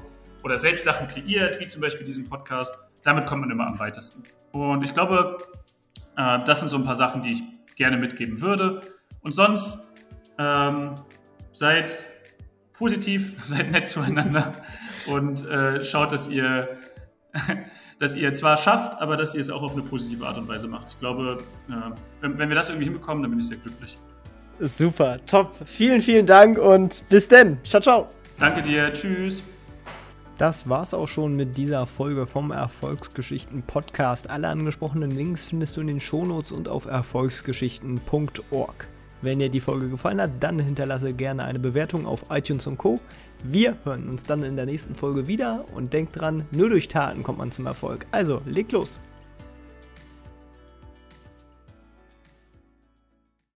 oder selbst Sachen kreiert, wie zum Beispiel diesen Podcast. Damit kommt man immer am weitesten. Und ich glaube, das sind so ein paar Sachen, die ich gerne mitgeben würde. Und sonst seid positiv, seid nett zueinander und schaut, dass ihr zwar schafft, aber dass ihr es auch auf eine positive Art und Weise macht. Ich glaube, wenn wir das irgendwie hinbekommen, dann bin ich sehr glücklich. Super, top. Vielen, vielen Dank und bis denn. Ciao, ciao. Danke dir. Tschüss. Das war's auch schon mit dieser Folge vom Erfolgsgeschichten-Podcast. Alle angesprochenen Links findest du in den Shownotes und auf erfolgsgeschichten.org. Wenn dir die Folge gefallen hat, dann hinterlasse gerne eine Bewertung auf iTunes und Co. Wir hören uns dann in der nächsten Folge wieder und denk dran, nur durch Taten kommt man zum Erfolg. Also, legt los!